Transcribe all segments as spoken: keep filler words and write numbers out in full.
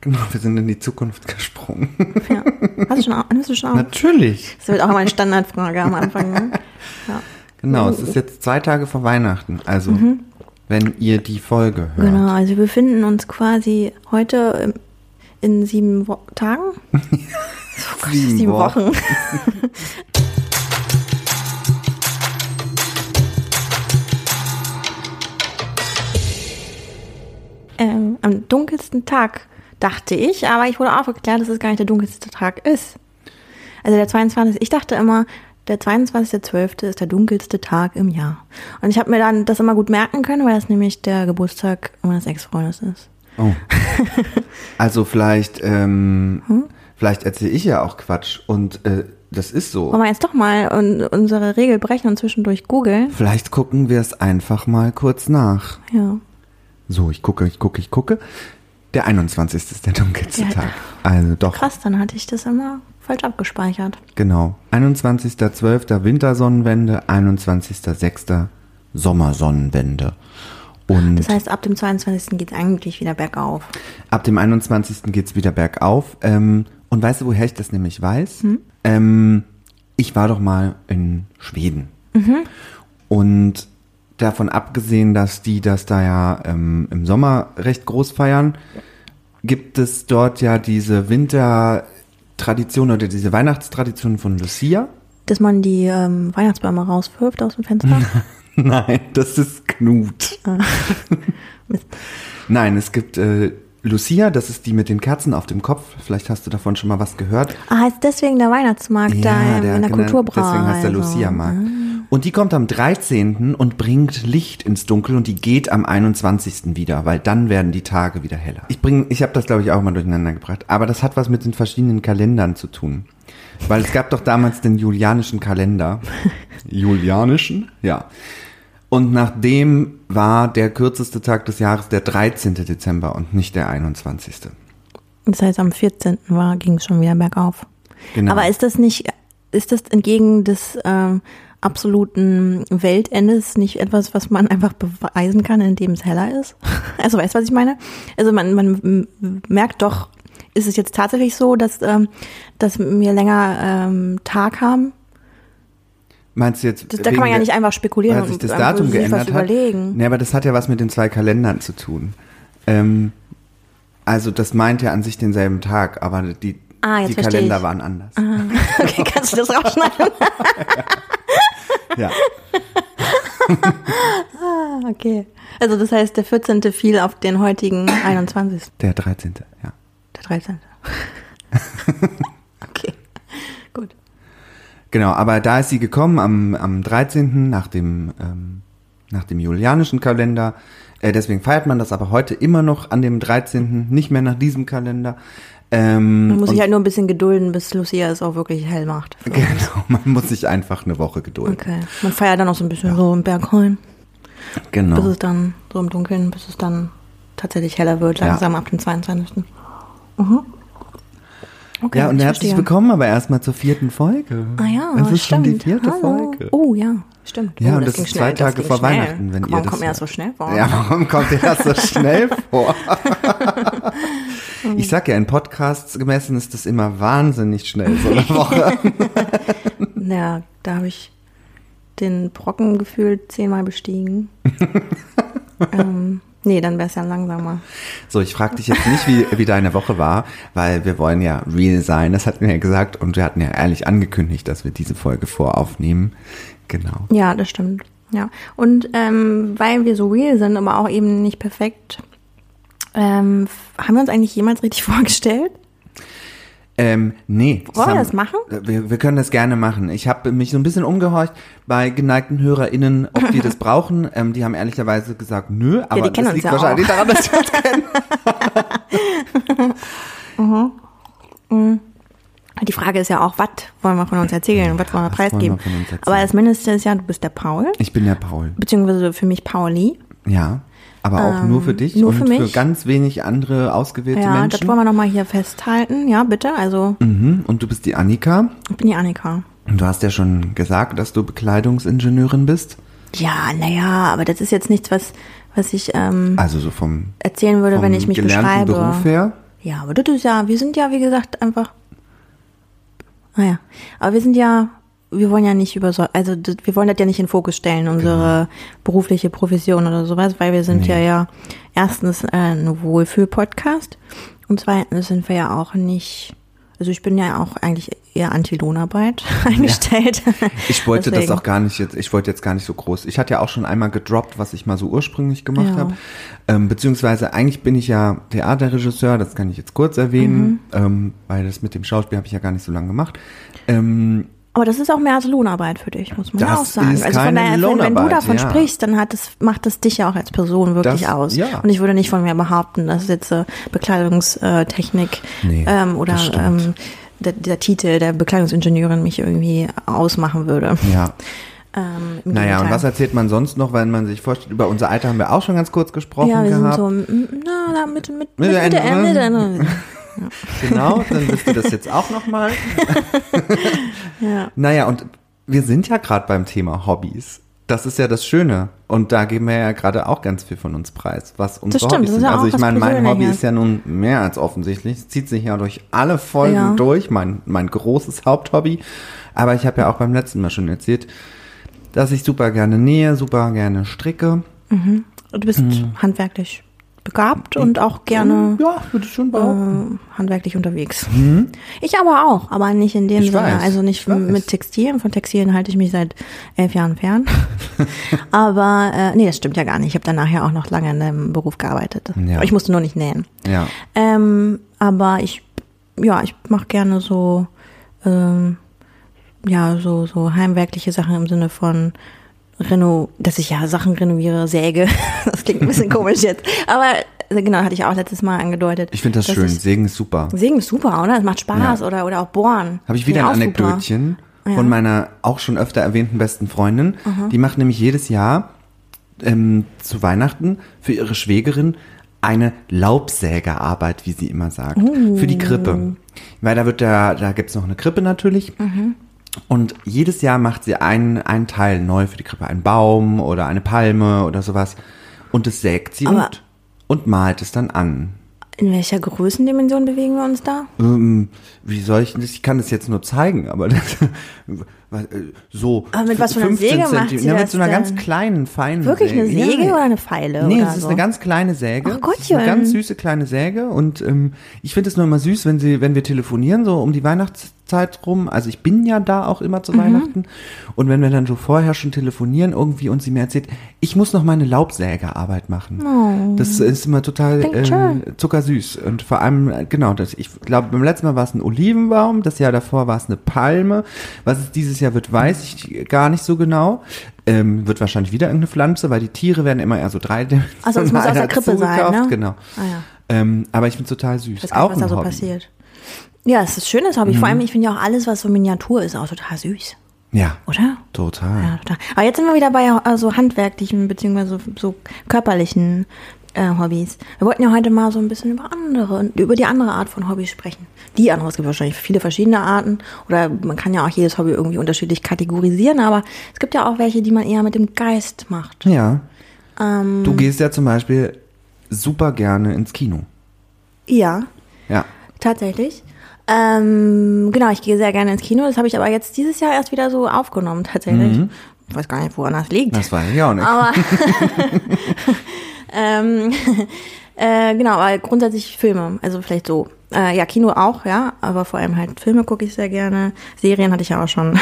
Genau, wir sind in die Zukunft gesprungen. Ja. Hast du schon auf? Hast du schon auf? Natürlich. Das wird auch immer eine Standardfrage am Anfang. Ne? Ja. Genau, es ist jetzt zwei Tage vor Weihnachten, also mhm. wenn ihr die Folge hört. Genau, also wir befinden uns quasi heute in sieben Wo- Tagen? oh Gott, sieben, sieben Wochen. Wochen. ähm, am dunkelsten Tag, dachte ich, aber ich wurde aufgeklärt, dass es gar nicht der dunkelste Tag ist. Also der zweiundzwanzigste Ich dachte immer, der zweiundzwanzigste zwölfte ist der dunkelste Tag im Jahr. Und ich habe mir dann das immer gut merken können, weil das nämlich der Geburtstag meines Ex-Freundes ist. Oh. Also vielleicht, ähm, hm? vielleicht erzähle ich ja auch Quatsch und äh, das ist so. Wollen wir jetzt doch mal un- unsere Regel brechen und zwischendurch googeln? Vielleicht gucken wir es einfach mal kurz nach. Ja. So, ich gucke, ich gucke, ich gucke. Der einundzwanzigste ist der dunkelste ja. Tag. Also doch. Krass, dann hatte ich das immer falsch abgespeichert. Genau. einundzwanzigster zwölfter Wintersonnenwende, einundzwanzigster sechster Sommersonnenwende. Und das heißt, ab dem zweiundzwanzigsten geht es eigentlich wieder bergauf. Ab dem einundzwanzigsten geht es wieder bergauf. Ähm, und weißt du, woher ich das nämlich weiß? Hm? Ähm, ich war doch mal in Schweden. Mhm. Und davon abgesehen, dass die das da ja ähm, im Sommer recht groß feiern, gibt es dort ja diese Wintertradition oder diese Weihnachtstradition von Lucia. Dass man die ähm, Weihnachtsbäume rauswirft aus dem Fenster? Nein, das ist Knut. Ah. Nein, es gibt äh, Lucia, das ist die mit den Kerzen auf dem Kopf. Vielleicht hast du davon schon mal was gehört. Ah, heißt deswegen der Weihnachtsmarkt ja, da der, in der genau, Kulturbrauerei. Deswegen heißt der also. Lucia-Markt. Ah. Und die kommt am dreizehnten und bringt Licht ins Dunkel und die geht am einundzwanzigsten wieder, weil dann werden die Tage wieder heller. Ich bringe, ich habe das, glaube ich, auch mal durcheinander gebracht, aber das hat was mit den verschiedenen Kalendern zu tun. Weil es gab doch damals den julianischen Kalender. Julianischen? Ja. Und nachdem war der kürzeste Tag des Jahres der dreizehnte Dezember und nicht der einundzwanzigste Das heißt, am vierzehnten war ging es schon wieder bergauf. Genau. Aber ist das nicht, ist das entgegen des ähm, absoluten Weltendes nicht etwas, was man einfach beweisen kann, indem es heller ist? Also weißt du, was ich meine? Also man, man merkt doch, ist es jetzt tatsächlich so, dass, ähm, dass wir länger ähm, Tag haben? Meinst du jetzt? Das, da kann man ja nicht einfach spekulieren, weil sich das Datum geändert hat. Nee, aber das hat ja was mit den zwei Kalendern zu tun. Ähm, also das meint ja an sich denselben Tag, aber die, ah, die Kalender ich. waren anders. Ah, okay, kannst du das rausschneiden? Ja. Ah, okay. Also das heißt, der vierzehnte fiel auf den heutigen einundzwanzigsten Der dreizehnte ja. Der dreizehnte Okay, gut. Genau, aber da ist sie gekommen am, am dreizehnten nach dem, ähm, nach dem julianischen Kalender. Äh, deswegen feiert man das aber heute immer noch an dem dreizehnten nicht mehr nach diesem Kalender. Ähm, man muss sich halt nur ein bisschen gedulden, bis Lucia es auch wirklich hell macht. Genau, man muss sich einfach eine Woche gedulden. Okay, man feiert dann auch so ein bisschen ja. so im Berghain. Genau. Bis es dann so im Dunkeln, bis es dann tatsächlich heller wird, langsam ja. ab dem zweiundzwanzigsten Mhm. Okay, ja, und herzlich willkommen aber erstmal zur vierten Folge. Ah ja, das ist stimmt. schon die vierte Hallo. Folge. Oh ja, stimmt. Ja, oh, und das, das ist zwei Tage vor schnell. Weihnachten, wenn warum ihr das kommt mir das so schnell vor? Ja, warum kommt ihr das so schnell vor? Ich sag ja, in Podcasts gemessen ist das immer wahnsinnig schnell, so eine Woche. Ja, da habe ich den Brocken gefühlt zehnmal bestiegen. ähm... Nee, dann wäre es ja langsamer. So, ich frage dich jetzt nicht, wie, wie deine Woche war, weil wir wollen ja real sein, das hatten wir ja gesagt und wir hatten ja ehrlich angekündigt, dass wir diese Folge voraufnehmen, genau. Ja, das stimmt, ja. Und ähm, weil wir so real sind, aber auch eben nicht perfekt, ähm, haben wir uns eigentlich jemals richtig vorgestellt? Ähm, nee. Wollen wir das machen? Wir, wir können das gerne machen. Ich habe mich so ein bisschen umgehorcht bei geneigten HörerInnen, ob die das brauchen. Ähm, die haben ehrlicherweise gesagt, nö, aber ja, das liegt ja wahrscheinlich auch. daran, dass wir uns kennen. Mhm. Mhm. Die Frage ist ja auch, was wollen wir von uns erzählen und ja, was wollen wir preisgeben? Aber das Mindeste ist ja, du bist der Paul. Ich bin der Paul. Beziehungsweise für mich Pauli. Ja. Aber auch ähm, nur für dich nur und für, für ganz wenig andere ausgewählte ja, Menschen. Ja, das wollen wir nochmal hier festhalten. Ja, bitte. Also mhm. Und du bist die Annika. Ich bin die Annika. Und du hast ja schon gesagt, dass du Bekleidungsingenieurin bist. Ja, naja, aber das ist jetzt nichts, was, was ich ähm, also so vom, erzählen würde, vom wenn ich mich beschreibe. Beruf her. Ja, aber das ist ja, wir sind ja, wie gesagt, einfach, naja, aber wir sind ja, wir wollen ja nicht über so, also das, wir wollen das ja nicht in den Fokus stellen, unsere genau. berufliche Profession oder sowas, weil wir sind nee. ja ja erstens äh, ein Wohlfühl-Podcast und zweitens sind wir ja auch nicht, also ich bin ja auch eigentlich eher Anti-Lohnarbeit eingestellt. Ja. Ich wollte das auch gar nicht jetzt, ich wollte jetzt gar nicht so groß, ich hatte ja auch schon einmal gedroppt, was ich mal so ursprünglich gemacht ja. habe, ähm, beziehungsweise eigentlich bin ich ja Theaterregisseur, das kann ich jetzt kurz erwähnen, mhm. ähm, weil das mit dem Schauspiel habe ich ja gar nicht so lange gemacht, ähm, aber das ist auch mehr als Lohnarbeit für dich, muss man das ja auch sagen. Ist also von daher, wenn du davon ja. sprichst, dann hat das, macht das dich ja auch als Person wirklich das, aus. Ja. Und ich würde nicht von mir behaupten, dass jetzt äh, Bekleidungstechnik nee, ähm, oder ähm, der, der Titel der Bekleidungsingenieurin mich irgendwie ausmachen würde. Ja. Ähm, naja, Gegenteil. Und was erzählt man sonst noch, wenn man sich vorstellt, über unser Alter haben wir auch schon ganz kurz gesprochen gehabt. Ja, wir gehabt. sind so, na, mit, mit, mit, mit der Mitte, Ende, Ende, Ende, Ende. Ja. Genau, dann wisst ihr das jetzt auch nochmal. Ja. Naja, und wir sind ja gerade beim Thema Hobbys. Das ist ja das Schöne. Und da geben wir ja gerade auch ganz viel von uns preis, was unsere das Hobbys stimmt, sind. Das ist ja also ich meine, mein Hobby ist ja nun mehr als offensichtlich. Es zieht sich ja durch alle Folgen ja. durch, mein, mein großes Haupthobby. Aber ich habe ja auch beim letzten Mal schon erzählt, dass ich super gerne nähe, super gerne stricke. Mhm. Du bist mhm. handwerklich begabt und auch gerne ja, würde ich schon bauen. Äh, handwerklich unterwegs. Mhm. Ich aber auch, aber nicht in dem ich Sinne. Weiß, also nicht mit Textilien. Von Textilien halte ich mich seit elf Jahren fern. aber äh, nee, das stimmt ja gar nicht. Ich habe danach ja auch noch lange in einem Beruf gearbeitet. Ja. Ich musste nur nicht nähen. Ja. Ähm, aber ich, ja, ich mache gerne so, ähm, ja, so, so heimwerkliche Sachen im Sinne von Reno, dass ich ja Sachen renoviere, säge. Das klingt ein bisschen komisch jetzt. Aber genau, hatte ich auch letztes Mal angedeutet. Ich finde das schön. Ich, Sägen ist super. Sägen ist super, oder? Es macht Spaß. Ja. Oder, oder auch bohren. Habe ich wieder ein Anekdötchen ja. von meiner auch schon öfter erwähnten besten Freundin. Mhm. Die macht nämlich jedes Jahr ähm, zu Weihnachten für ihre Schwägerin eine Laubsägerarbeit, wie sie immer sagt. Uh. Für die Krippe. Weil da wird da, da gibt's noch eine Krippe natürlich. Mhm. Und jedes Jahr macht sie einen, einen Teil neu für die Krippe, einen Baum oder eine Palme oder sowas. Und das sägt sie und, und malt es dann an. In welcher Größendimension bewegen wir uns da? Ähm, wie soll ich das? Ich kann das jetzt nur zeigen, aber das, so. Aber mit was für einer Säge macht sie ja, mit das so einer denn? Ganz kleinen, feinen Wirklich Säge. Wirklich eine Säge ja. oder eine Pfeile? Nee, es ist so. Eine ganz kleine Säge. Oh Gottchen. Eine ganz süße kleine Säge. Und ähm, ich finde es nur immer süß, wenn sie, wenn wir telefonieren, so um die Weihnachtszeit rum. Also ich bin ja da auch immer zu mhm. Weihnachten. Und wenn wir dann so vorher schon telefonieren irgendwie und sie mir erzählt, ich muss noch meine Laubsägearbeit machen. Oh. Das ist immer total äh, zuckersüß. Süß. Und vor allem, genau, das, ich glaube, beim letzten Mal war es ein Olivenbaum, das Jahr davor war es eine Palme. Was es dieses Jahr wird, weiß ich gar nicht so genau. Ähm, wird wahrscheinlich wieder irgendeine Pflanze, weil die Tiere werden immer eher so dreidimensional. Also es muss aus der Krippe sein, ne? Genau. Ah, ja. ähm, aber ich finde es total süß. Das auch was da so passiert. Ja, es ist ein schönes Hobby. Mhm. Vor allem, ich finde ja auch alles, was so Miniatur ist, auch total süß. Ja. Oder? Total. Ja, total. Aber jetzt sind wir wieder bei also handwerklichen, beziehungsweise so körperlichen Hobbys. Wir wollten ja heute mal so ein bisschen über andere und über die andere Art von Hobbys sprechen. Die andere, es gibt wahrscheinlich viele verschiedene Arten oder man kann ja auch jedes Hobby irgendwie unterschiedlich kategorisieren, aber es gibt ja auch welche, die man eher mit dem Geist macht. Ja. Ähm, du gehst ja zum Beispiel super gerne ins Kino. Ja. Ja. Tatsächlich. Ähm, genau, ich gehe sehr gerne ins Kino. Das habe ich aber jetzt dieses Jahr erst wieder so aufgenommen, tatsächlich. Mhm. Ich weiß gar nicht, woran das liegt. Das weiß ich auch nicht. Aber Ähm, äh, genau, aber grundsätzlich Filme, also vielleicht so. Äh, ja, Kino auch, ja, aber vor allem halt Filme gucke ich sehr gerne. Serien hatte ich ja auch schon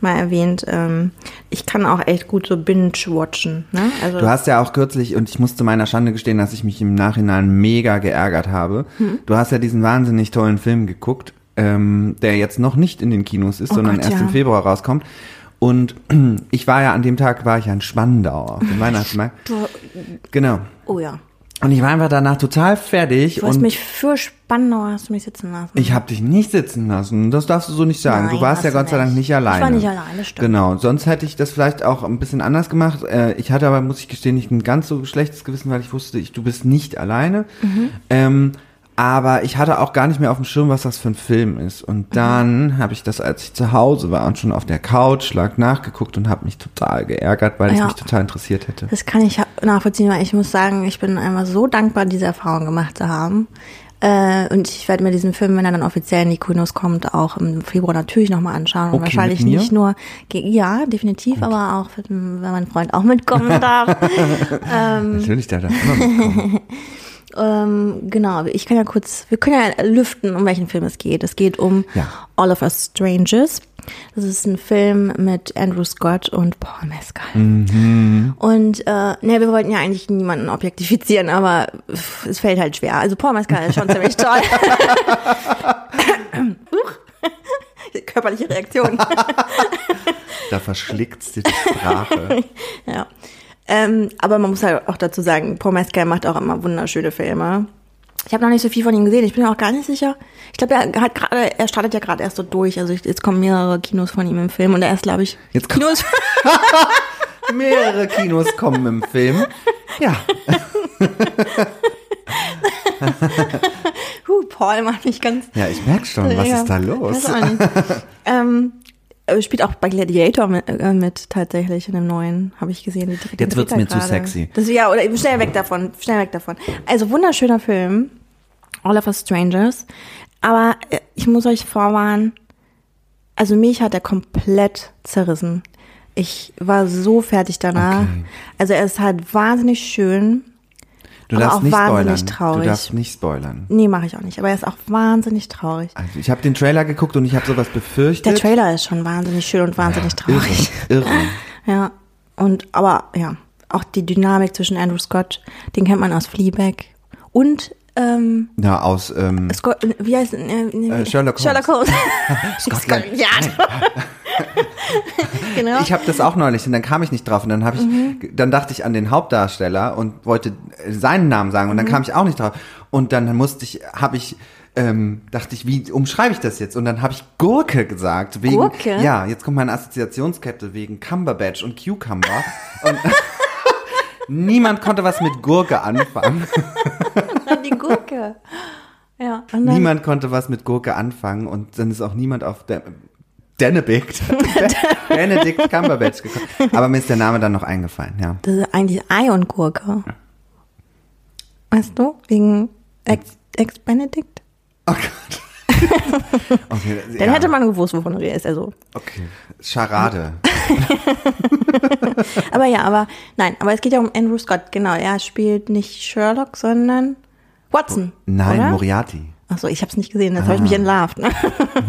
mal erwähnt. Ähm, ich kann auch echt gut so binge-watchen. Ne? Also du hast ja auch kürzlich, und ich muss zu meiner Schande gestehen, dass ich mich im Nachhinein mega geärgert habe. Hm? Du hast ja diesen wahnsinnig tollen Film geguckt, ähm, der jetzt noch nicht in den Kinos ist, oh sondern Gott, erst ja. im Februar rauskommt. Und ich war ja an dem Tag, war ich ja in Spandau auf dem Weihnachtsmarkt. Genau. Oh ja. Und ich war einfach danach total fertig. Du hast mich für Spandau hast du mich sitzen lassen. Ich habe dich nicht sitzen lassen. Das darfst du so nicht sagen. Nein, du warst ja Gott sei Dank nicht alleine. Ich war nicht alleine, stimmt. Genau. Sonst hätte ich das vielleicht auch ein bisschen anders gemacht. Ich hatte aber, muss ich gestehen, nicht ein ganz so schlechtes Gewissen, weil ich wusste, ich, du bist nicht alleine. Mhm. Ähm, Aber ich hatte auch gar nicht mehr auf dem Schirm, was das für ein Film ist. Und dann habe ich das, als ich zu Hause war und schon auf der Couch lag, nachgeguckt und habe mich total geärgert, weil ja, es mich total interessiert hätte. Das kann ich nachvollziehen, weil ich muss sagen, ich bin einmal so dankbar, diese Erfahrung gemacht zu haben. Äh, und ich werde mir diesen Film, wenn er dann offiziell in die Kinos kommt, auch im Februar natürlich nochmal anschauen. Okay, und wahrscheinlich nicht nur, ja, definitiv, gut, aber auch, wenn mein Freund auch mitkommen darf. ähm, natürlich, der darf immer mitkommen. ähm, genau, ich kann ja kurz, wir können ja lüften, um welchen Film es geht. Es geht um ja. All of Us Strangers. Das ist ein Film mit Andrew Scott und Paul Mescal. Mhm. Und äh, ne, wir wollten ja eigentlich niemanden objektifizieren, aber pff, es fällt halt schwer. Also Paul Mescal ist schon ziemlich toll. Körperliche Reaktion. Da verschlägt's die Sprache. Ja, ähm, aber man muss halt auch dazu sagen, Paul Mescal macht auch immer wunderschöne Filme. Ich habe noch nicht so viel von ihm gesehen. Ich bin auch gar nicht sicher. Ich glaube, er hat gerade, er startet ja gerade erst so durch. Also jetzt kommen mehrere Kinos von ihm im Film und er ist, glaube ich, jetzt Kinos. Mehrere Kinos kommen im Film. Ja. Huh, Paul macht mich ganz. Ja, ich merke schon, was ja, ist da los? Weiß auch nicht. ähm, Spielt auch bei Gladiator mit, äh, mit tatsächlich in einem neuen, habe ich gesehen. Die dritte, jetzt wird's mir grade zu sexy. Das, ja, oder schnell weg davon, schnell weg davon. Also wunderschöner Film, All of Us Strangers. Aber äh, ich muss euch vorwarnen, also mich hat er komplett zerrissen. Ich war so fertig danach. Okay. Also er ist halt wahnsinnig schön. Du darfst auch nicht wahnsinnig spoilern. Traurig. Du darfst nicht spoilern. Nee, mache ich auch nicht. Aber er ist auch wahnsinnig traurig. Also ich habe den Trailer geguckt und ich habe sowas befürchtet. Der Trailer ist schon wahnsinnig schön und wahnsinnig ja, traurig. Irre, irre. Ja, und aber ja, auch die Dynamik zwischen Andrew Scott, den kennt man aus Fleabag und ähm, ja, aus ähm, Scott, wie heißt äh, äh, Sherlock Holmes. Sherlock Holmes. Scotland. Genau. Ich habe das auch neulich und dann kam ich nicht drauf und dann habe ich, mhm. dann dachte ich an den Hauptdarsteller und wollte seinen Namen sagen und dann mhm. kam ich auch nicht drauf und dann musste ich, habe ich, ähm, dachte ich, wie umschreibe ich das jetzt und dann habe ich Gurke gesagt wegen, Gurke? Ja, jetzt kommt meine Assoziationskette wegen Cumberbatch und Cucumber und niemand konnte was mit Gurke anfangen. Die Gurke. Ja. Und dann niemand konnte was mit Gurke anfangen und dann ist auch niemand auf der Benedict, Benedict Cumberbatch gekommen. Aber mir ist der Name dann noch eingefallen, ja. Das ist eigentlich Ei und Gurke. Weißt du? Wegen Ex, Ex Benedict? Oh Gott. Okay, dann ja. hätte man gewusst, wovon er ist. Also. Okay, Charade. Aber ja, aber nein, aber es geht ja um Andrew Scott, genau. Er spielt nicht Sherlock, sondern Watson. Oh, nein, oder? Moriarty. Achso, ich habe es nicht gesehen, jetzt ah. habe ich mich entlarvt. Ein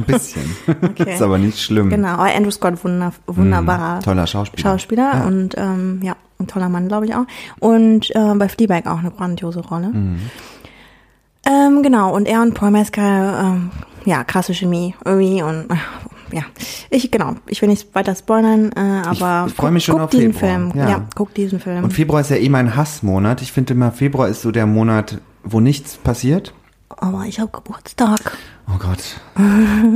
bisschen, okay. Ist aber nicht schlimm. Genau, aber Andrew Scott, wunder, wunderbarer mm, toller Schauspieler, Schauspieler ja. und ähm, ja, ein toller Mann, glaube ich auch. Und äh, bei Fleabag auch eine grandiose Rolle. Mm. Ähm, genau, und er und Paul Mescal, ähm, ja, krasse Chemie irgendwie und äh, ja, ich genau, ich will nicht weiter spoilern, äh, aber ich, ich freue mich schon auf diesen Februar. Film. Ja. ja, guck diesen Film. Und Februar ist ja eh mein Hassmonat. Ich finde immer, Februar ist so der Monat, wo nichts passiert. Aber ich habe Geburtstag. Oh Gott,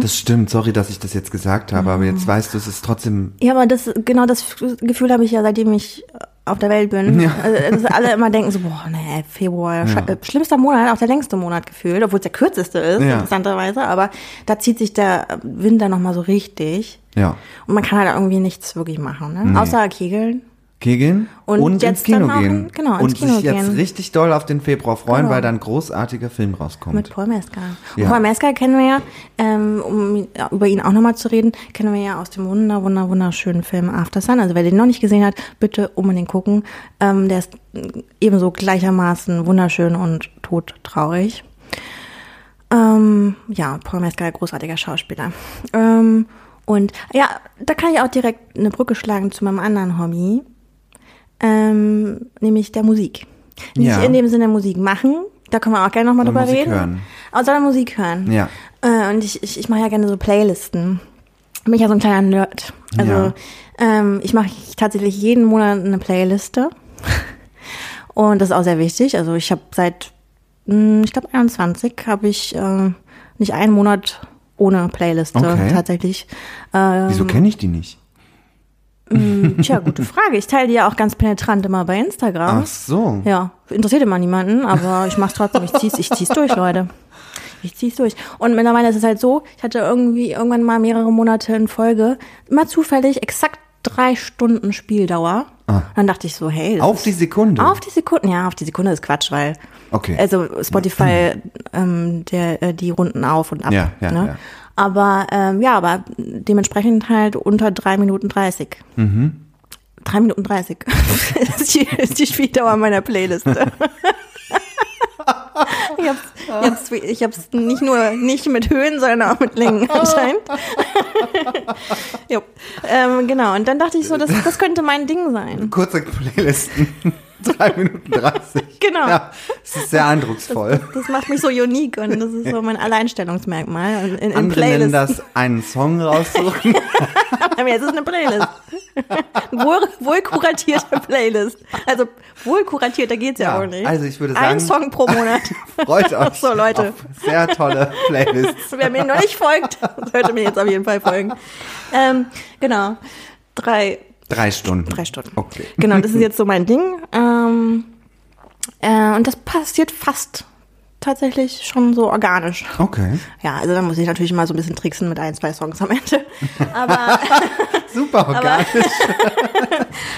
das stimmt. Sorry, dass ich das jetzt gesagt habe, aber jetzt weißt du, es ist trotzdem... Ja, aber das genau das Gefühl habe ich ja, seitdem ich auf der Welt bin. Ja. Also, dass alle immer denken so, boah, nee, Februar, ja. schlimmster Monat, auch der längste Monat gefühlt, obwohl es der kürzeste ist, ja. interessanterweise. Aber da zieht sich der Winter nochmal so richtig. Ja. Und man kann halt irgendwie nichts wirklich machen, ne? Nee. Außer kegeln. Kegeln und, und ins Kino gehen. Genau, ins und Kino sich gehen. Jetzt richtig doll auf den Februar freuen, genau. weil dann ein großartiger Film rauskommt. Mit Paul Mescal. Ja. Paul Mescal kennen wir ja, ähm, um über ihn auch nochmal zu reden, kennen wir ja aus dem wunder, wunder, wunderschönen Film After Sun. Also wer den noch nicht gesehen hat, bitte unbedingt gucken. Ähm, der ist ebenso gleichermaßen wunderschön und todtraurig. Ähm, ja, Paul Mescal, großartiger Schauspieler. Ähm, und ja, da kann ich auch direkt eine Brücke schlagen zu meinem anderen Hobby. Ähm, nämlich der Musik. Nicht ja. in dem Sinne Musik machen, da können wir auch gerne nochmal drüber Musik reden. Hören. Oh, sondern Musik hören. Ja. Äh, und ich, ich, ich mache ja gerne so Playlisten. Bin ich ja so ein kleiner Nerd. Also ja. ähm, ich mache tatsächlich jeden Monat eine Playliste. Und das ist auch sehr wichtig. Also ich habe seit, mh, ich glaube einundzwanzig, habe ich äh, nicht einen Monat ohne Playliste okay. tatsächlich. Ähm, Wieso kenne ich die nicht? Tja, gute Frage. Ich teile die ja auch ganz penetrant immer bei Instagram. Ach so. Ja, interessiert immer niemanden, aber ich mach's trotzdem. Ich zieh's, ich zieh's durch, Leute. Ich zieh's durch. Und mittlerweile ist es halt so, ich hatte irgendwie irgendwann mal mehrere Monate in Folge immer zufällig exakt drei Stunden Spieldauer. Ah. Dann dachte ich so, hey. Das auf ist, die Sekunde? Auf die Sekunde, ja, auf die Sekunde ist Quatsch, weil okay. also Spotify, ähm, der, die runden auf und ab. Ja, ja, ne? ja. Aber ähm, ja, aber dementsprechend halt unter drei Minuten dreißig. Mhm. drei Minuten dreißig ist, die, ist die Spieldauer meiner Playlist. Ich hab's, ich hab's, ich hab's nicht nur nicht mit Höhen, sondern auch mit Längen anscheinend. ähm, genau, und dann dachte ich so, das, das könnte mein Ding sein. Kurze Playlisten, drei Minuten dreißig. Genau. Ja, das ist sehr eindrucksvoll. Das, das macht mich so unique und das ist so mein Alleinstellungsmerkmal. In, in Andere nennen das einen Song raussuchen. Aber jetzt ist eine Playlist. Wohl, wohl kuratierte Playlist. Also wohl kuratierter geht's ja, ja auch nicht. Also ich würde sagen, ein Song pro Monat. Freut euch so, Leute. Auf sehr tolle Playlists. Wer mir noch nicht folgt, sollte mir jetzt auf jeden Fall folgen. Ähm, genau. Drei. Drei Stunden. Drei Stunden. Okay. Genau, das ist jetzt so mein Ding. Ähm, äh, und das passiert fast tatsächlich schon so organisch. Okay. Ja, also da muss ich natürlich mal so ein bisschen tricksen mit ein, zwei Songs am Ende. Aber super organisch.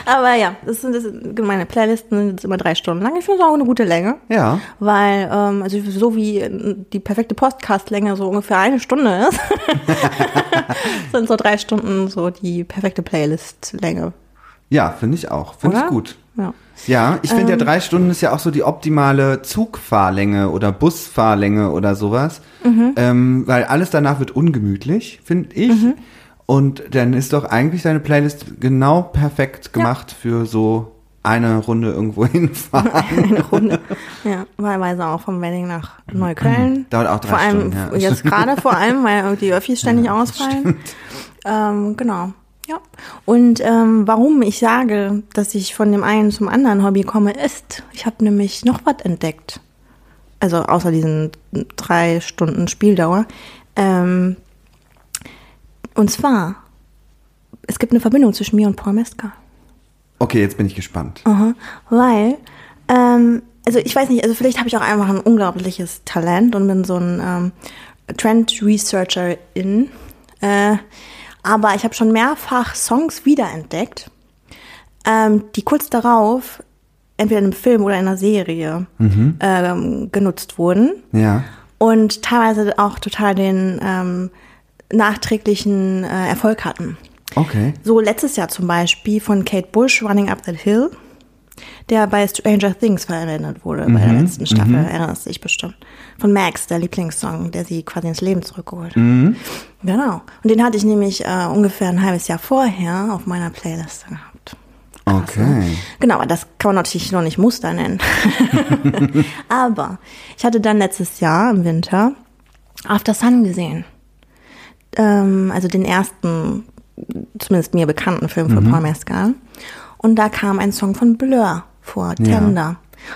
Aber, aber ja, das sind das, meine Playlisten sind jetzt immer drei Stunden lang. Ich finde es auch eine gute Länge. Ja. Weil, ähm, also so wie die perfekte Podcast-Länge so ungefähr eine Stunde ist, sind so drei Stunden so die perfekte Playlist-Länge. Ja, finde ich auch. Finde ich gut. Ja, ja ich finde ähm, ja, drei Stunden ist ja auch so die optimale Zugfahrlänge oder Busfahrlänge oder sowas, mhm. ähm, weil alles danach wird ungemütlich, finde ich. Mhm. Und dann ist doch eigentlich deine Playlist genau perfekt gemacht ja. für so eine Runde irgendwo hinfahren. Eine Runde, ja, wahlweise auch vom Wedding nach Neukölln. Dauert auch drei vor allem, Stunden, ja. Jetzt gerade vor allem, weil die Öffis ständig ja, ausfallen. Ähm, genau. Ja, und ähm, warum ich sage, dass ich von dem einen zum anderen Hobby komme, ist, ich habe nämlich noch was entdeckt. Also außer diesen drei Stunden Spieldauer. Ähm, und zwar, es gibt eine Verbindung zwischen mir und Paul Mescal. Okay, jetzt bin ich gespannt. Aha, weil, ähm, also ich weiß nicht, also vielleicht habe ich auch einfach ein unglaubliches Talent und bin so ein ähm, Trend-Researcherin, äh, aber ich habe schon mehrfach Songs wiederentdeckt, ähm, die kurz darauf entweder in einem Film oder in einer Serie mhm. ähm, genutzt wurden. Ja. Und teilweise auch total den ähm, nachträglichen äh, Erfolg hatten. Okay. So letztes Jahr zum Beispiel von Kate Bush, Running Up That Hill, der bei Stranger Things verwendet wurde, mhm. bei der letzten Staffel, mhm. erinnerst du dich bestimmt. Von Max, der Lieblingssong, der sie quasi ins Leben zurückgeholt hat. Mhm. Genau. Und den hatte ich nämlich äh, ungefähr ein halbes Jahr vorher auf meiner Playlist gehabt. Krass, okay. Ne? Genau, aber das kann man natürlich noch nicht Muster nennen. Aber ich hatte dann letztes Jahr im Winter After Sun gesehen. Ähm, also den ersten, zumindest mir bekannten Film von mhm. Paul Mescal. Und da kam ein Song von Blur vor, Tender. Ja.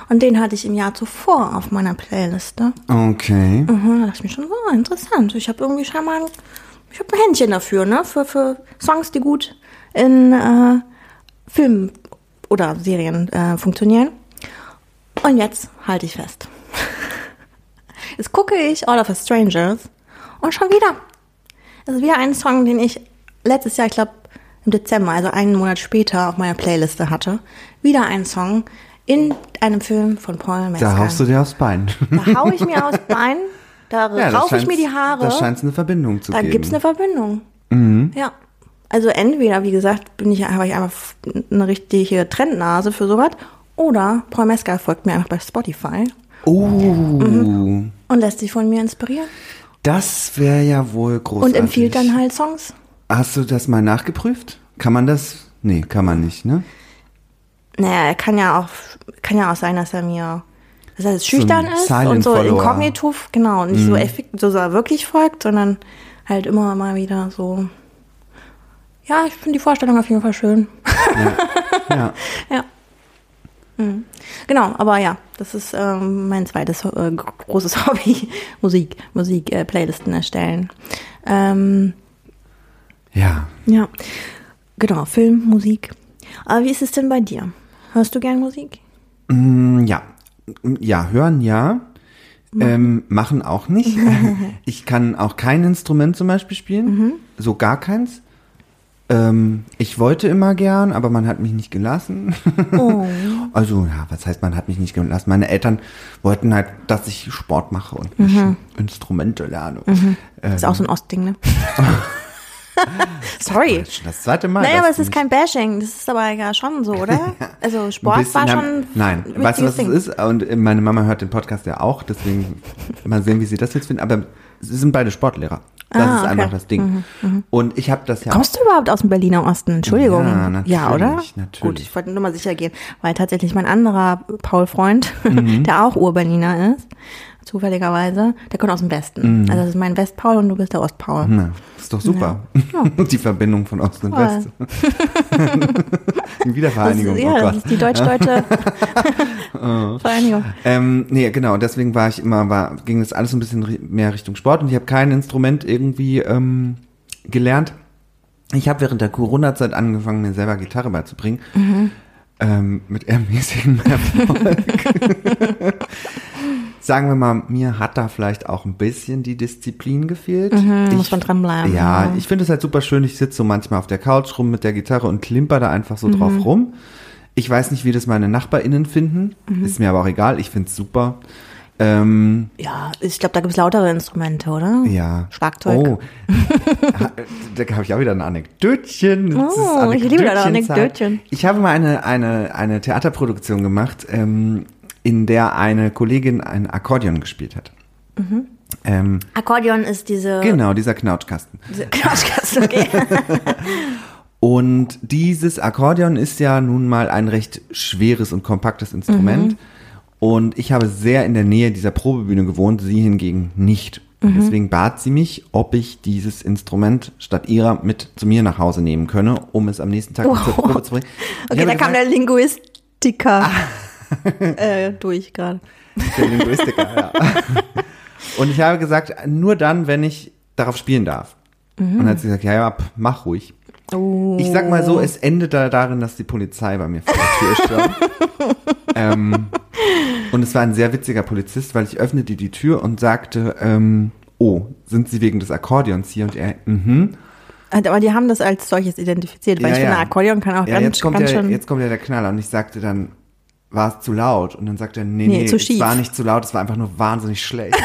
Und den hatte ich im Jahr zuvor auf meiner Playliste. Okay. Mhm, da dachte ich mir schon, oh, interessant. Ich habe irgendwie scheinbar ein, ich hab ein Händchen dafür, ne? Für, für Songs, die gut in äh, Filmen oder Serien äh, funktionieren. Und jetzt halte ich fest. Jetzt gucke ich All of Us Strangers und schon wieder. Das ist wieder ein Song, den ich letztes Jahr, ich glaube, im Dezember, also einen Monat später, auf meiner Playliste hatte. Wieder ein Song in einem Film von Paul Mescal. Da haust du dir aufs Bein. Da hau ich mir aufs Bein, da ja, raufe ich mir die Haare. Da scheint es eine Verbindung zu da geben. Da gibt es eine Verbindung. Mhm. Ja. Also entweder, wie gesagt, bin ich, habe ich einfach eine richtige Trendnase für sowas, oder Paul Mescal folgt mir einfach bei Spotify. Oh. Mhm. Und lässt sich von mir inspirieren. Das wäre ja wohl großartig. Und empfiehlt dann halt Songs. Hast du das mal nachgeprüft? Kann man das? Nee, kann man nicht, ne? Naja, kann ja auch, kann ja auch sein, dass er mir, dass er jetzt schüchtern so ist Silent und so Follower. Inkognito, genau, und nicht mm. so, effekt, so wirklich folgt, sondern halt immer mal wieder so, ja, ich finde die Vorstellung auf jeden Fall schön. Ja. ja. ja. Mhm. Genau, aber ja, das ist ähm, mein zweites äh, großes Hobby, Musik, Musik, äh, Playlisten erstellen. Ähm, Ja. Ja, genau, Film, Musik. Aber wie ist es denn bei dir? Hörst du gern Musik? Mm, ja, ja, hören ja, mhm. ähm, machen auch nicht. Ich kann auch kein Instrument zum Beispiel spielen, mhm. so gar keins. Ähm, ich wollte immer gern, aber man hat mich nicht gelassen. Oh. Also, ja, was heißt, man hat mich nicht gelassen? Meine Eltern wollten halt, dass ich Sport mache und mhm. Instrumente lerne. Mhm. Das ist ähm. auch so ein Ostding, ne? Sorry. Das zweite Mal. Naja, aber es ist kein Bashing. Das ist aber ja schon so, oder? Also Sport bisschen, war schon... Nein, weißt du, was Ding. Es ist? Und meine Mama hört den Podcast ja auch, deswegen mal sehen, wie sie das jetzt finden. Aber sie sind beide Sportlehrer. Das ah, ist okay. Einfach das Ding. Mhm, und ich habe das ja... Kommst du überhaupt aus dem Berliner Osten? Entschuldigung. Ja, natürlich. Ja, oder? Natürlich. Gut, ich wollte nur mal sicher gehen, weil tatsächlich mein anderer Paul-Freund, mhm. der auch Urberliner ist, zufälligerweise, der kommt aus dem Westen. Mhm. Also das ist mein West-Paul und du bist der Ost-Paul. Na, ist doch super. Ja. Ja. Die Verbindung von Ost und West. Die Wiedervereinigung. Das ist, ja, oh Gott. Das ist die deutsch-deutsche oh. Vereinigung. Ähm, nee, genau, deswegen war ich immer, war, ging das alles ein bisschen mehr Richtung Sport und ich habe kein Instrument irgendwie ähm, gelernt. Ich habe während der Corona-Zeit angefangen, mir selber Gitarre beizubringen. Mhm. Ähm, mit ermäßigem Erfolg. Sagen wir mal, mir hat da vielleicht auch ein bisschen die Disziplin gefehlt. Mhm, ich, muss man dranbleiben. Ja, ja. Ich finde es halt super schön. Ich sitze so manchmal auf der Couch rum mit der Gitarre und klimper da einfach so mhm. drauf rum. Ich weiß nicht, wie das meine NachbarInnen finden. Mhm. Ist mir aber auch egal. Ich finde es super. Ähm, ja, ich glaube, da gibt es lautere Instrumente, oder? Ja. Schlagzeug. Oh, da habe ich auch wieder ein Anekdötchen. Oh, das ist Anekdötchen, ich liebe das Anekdötchen. Ich habe mal eine, eine, eine Theaterproduktion gemacht, ähm, in der eine Kollegin ein Akkordeon gespielt hat. Mhm. Ähm, Akkordeon ist diese... Genau, dieser Knautschkasten. Diese Knautschkasten, okay. Und dieses Akkordeon ist ja nun mal ein recht schweres und kompaktes Instrument. Mhm. Und ich habe sehr in der Nähe dieser Probebühne gewohnt, sie hingegen nicht. Mhm. Deswegen bat sie mich, ob ich dieses Instrument statt ihrer mit zu mir nach Hause nehmen könne, um es am nächsten Tag wow. zur Probe zu bringen. Ich okay, da gesagt, kam der Linguistiker. Ah. äh, durch gerade. Der Linguistiker, ja. Und ich habe gesagt, nur dann, wenn ich darauf spielen darf. Mhm. Und dann hat sie gesagt, ja, ja, mach ruhig. Oh. Ich sag mal so, es endet da darin, dass die Polizei bei mir vor der Tür stand. ähm, und es war ein sehr witziger Polizist, weil ich öffnete die Tür und sagte, ähm, oh, sind Sie wegen des Akkordeons hier? Und er, mhm. Aber die haben das als solches identifiziert, weil ja, ich ja. finde, Akkordeon kann auch ja, ganz, jetzt kommt ganz der, schön... Jetzt kommt ja der Knaller und ich sagte dann, war es zu laut? Und dann sagt er, nee, nee, nee es war nicht zu laut, es war einfach nur wahnsinnig schlecht.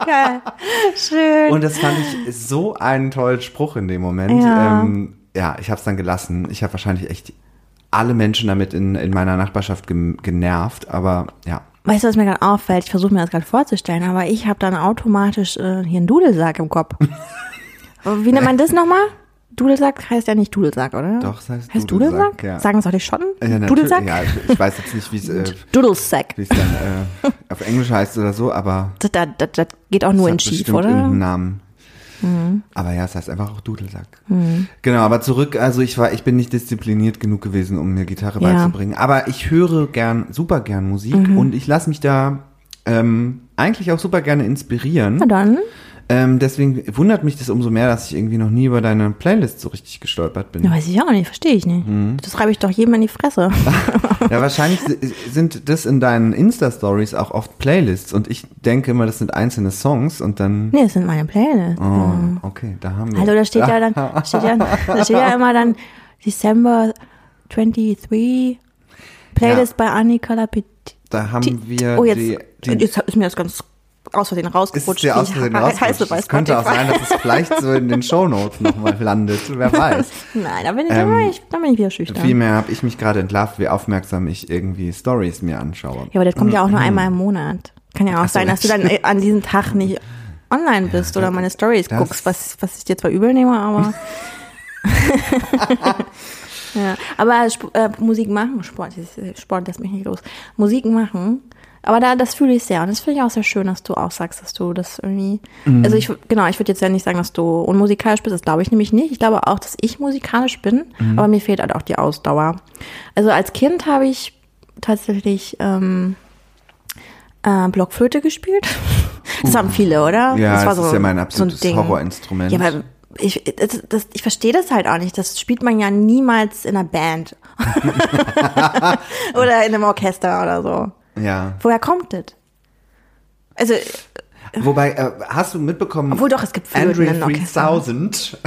Geil. Schön. Und das fand ich so einen tollen Spruch in dem Moment. Ja, ähm, ja ich habe es dann gelassen. Ich habe wahrscheinlich echt alle Menschen damit in, in meiner Nachbarschaft ge- genervt, aber ja. Weißt du, was mir gerade auffällt? Ich versuche mir das gerade vorzustellen, aber ich habe dann automatisch äh, hier einen Dudelsack im Kopf. Wie nennt man das nochmal? Dudelsack heißt ja nicht Dudelsack, oder? Doch, es heißt, heißt Dudelsack. Dudelsack? Ja. Sagen es auch die Schotten? Ja, Dudelsack? Ja, ich weiß jetzt nicht, wie es äh, Dudelsack. Wie es dann äh, auf Englisch heißt oder so, aber... Das, das, das, das geht auch nur in schief, oder? Im Namen. Mhm. Aber ja, es heißt einfach auch Dudelsack. Mhm. Genau, aber zurück, also ich war, ich bin nicht diszipliniert genug gewesen, um mir Gitarre ja. beizubringen. Aber ich höre gern, super gern Musik mhm. und ich lasse mich da ähm, eigentlich auch super gerne inspirieren. Na dann... Ähm, deswegen wundert mich das umso mehr, dass ich irgendwie noch nie über deine Playlist so richtig gestolpert bin. Ja, weiß ich auch nicht, verstehe ich nicht. Mhm. Das reibe ich doch jedem in die Fresse. Ja, wahrscheinlich sind das in deinen Insta-Stories auch oft Playlists und ich denke immer, das sind einzelne Songs und dann... Nee, das sind meine Playlists. Oh, okay, da haben wir... Also da steht ja dann, steht ja, da steht ja immer dann December dreiundzwanzig Playlist ja. bei Annika Lapid. Da haben wir... Oh, jetzt, die, die jetzt ist mir das ganz... aus Versehen rausgerutscht. Ist aus Versehen rausgerutscht. Es könnte auch sein, dass es vielleicht so in den Shownotes nochmal landet. Wer weiß. Nein, da bin ich, ähm, ich, da bin ich wieder schüchtern. Vielmehr habe ich mich gerade entlarvt, wie aufmerksam ich irgendwie Stories mir anschaue. Ja, aber das kommt ja auch nur einmal im Monat. Kann ja auch Ach, sein, dass du dann an diesem Tag nicht online bist ja, oder meine Stories guckst, was, was ich dir zwar übel nehme, aber... ja. Aber äh, Musik machen, Sport, Sport lässt mich nicht los. Musik machen... Aber da, das fühle ich sehr und das finde ich auch sehr schön, dass du auch sagst, dass du das irgendwie, mhm. also ich, genau, ich würde jetzt ja nicht sagen, dass du unmusikalisch bist, das glaube ich nämlich nicht. Ich glaube auch, dass ich musikalisch bin, mhm. aber mir fehlt halt auch die Ausdauer. Also als Kind habe ich tatsächlich ähm, äh, Blockflöte gespielt. Das uh. haben viele, oder? Ja, das, war das so, ist ja mein absolutes so Horrorinstrument. Ja, weil ich, das, das, ich verstehe das halt auch nicht, das spielt man ja niemals in einer Band oder in einem Orchester oder so. Ja. Woher kommt das? Also Wobei, äh, hast du mitbekommen, obwohl doch, es gibt Andrew dreitausend.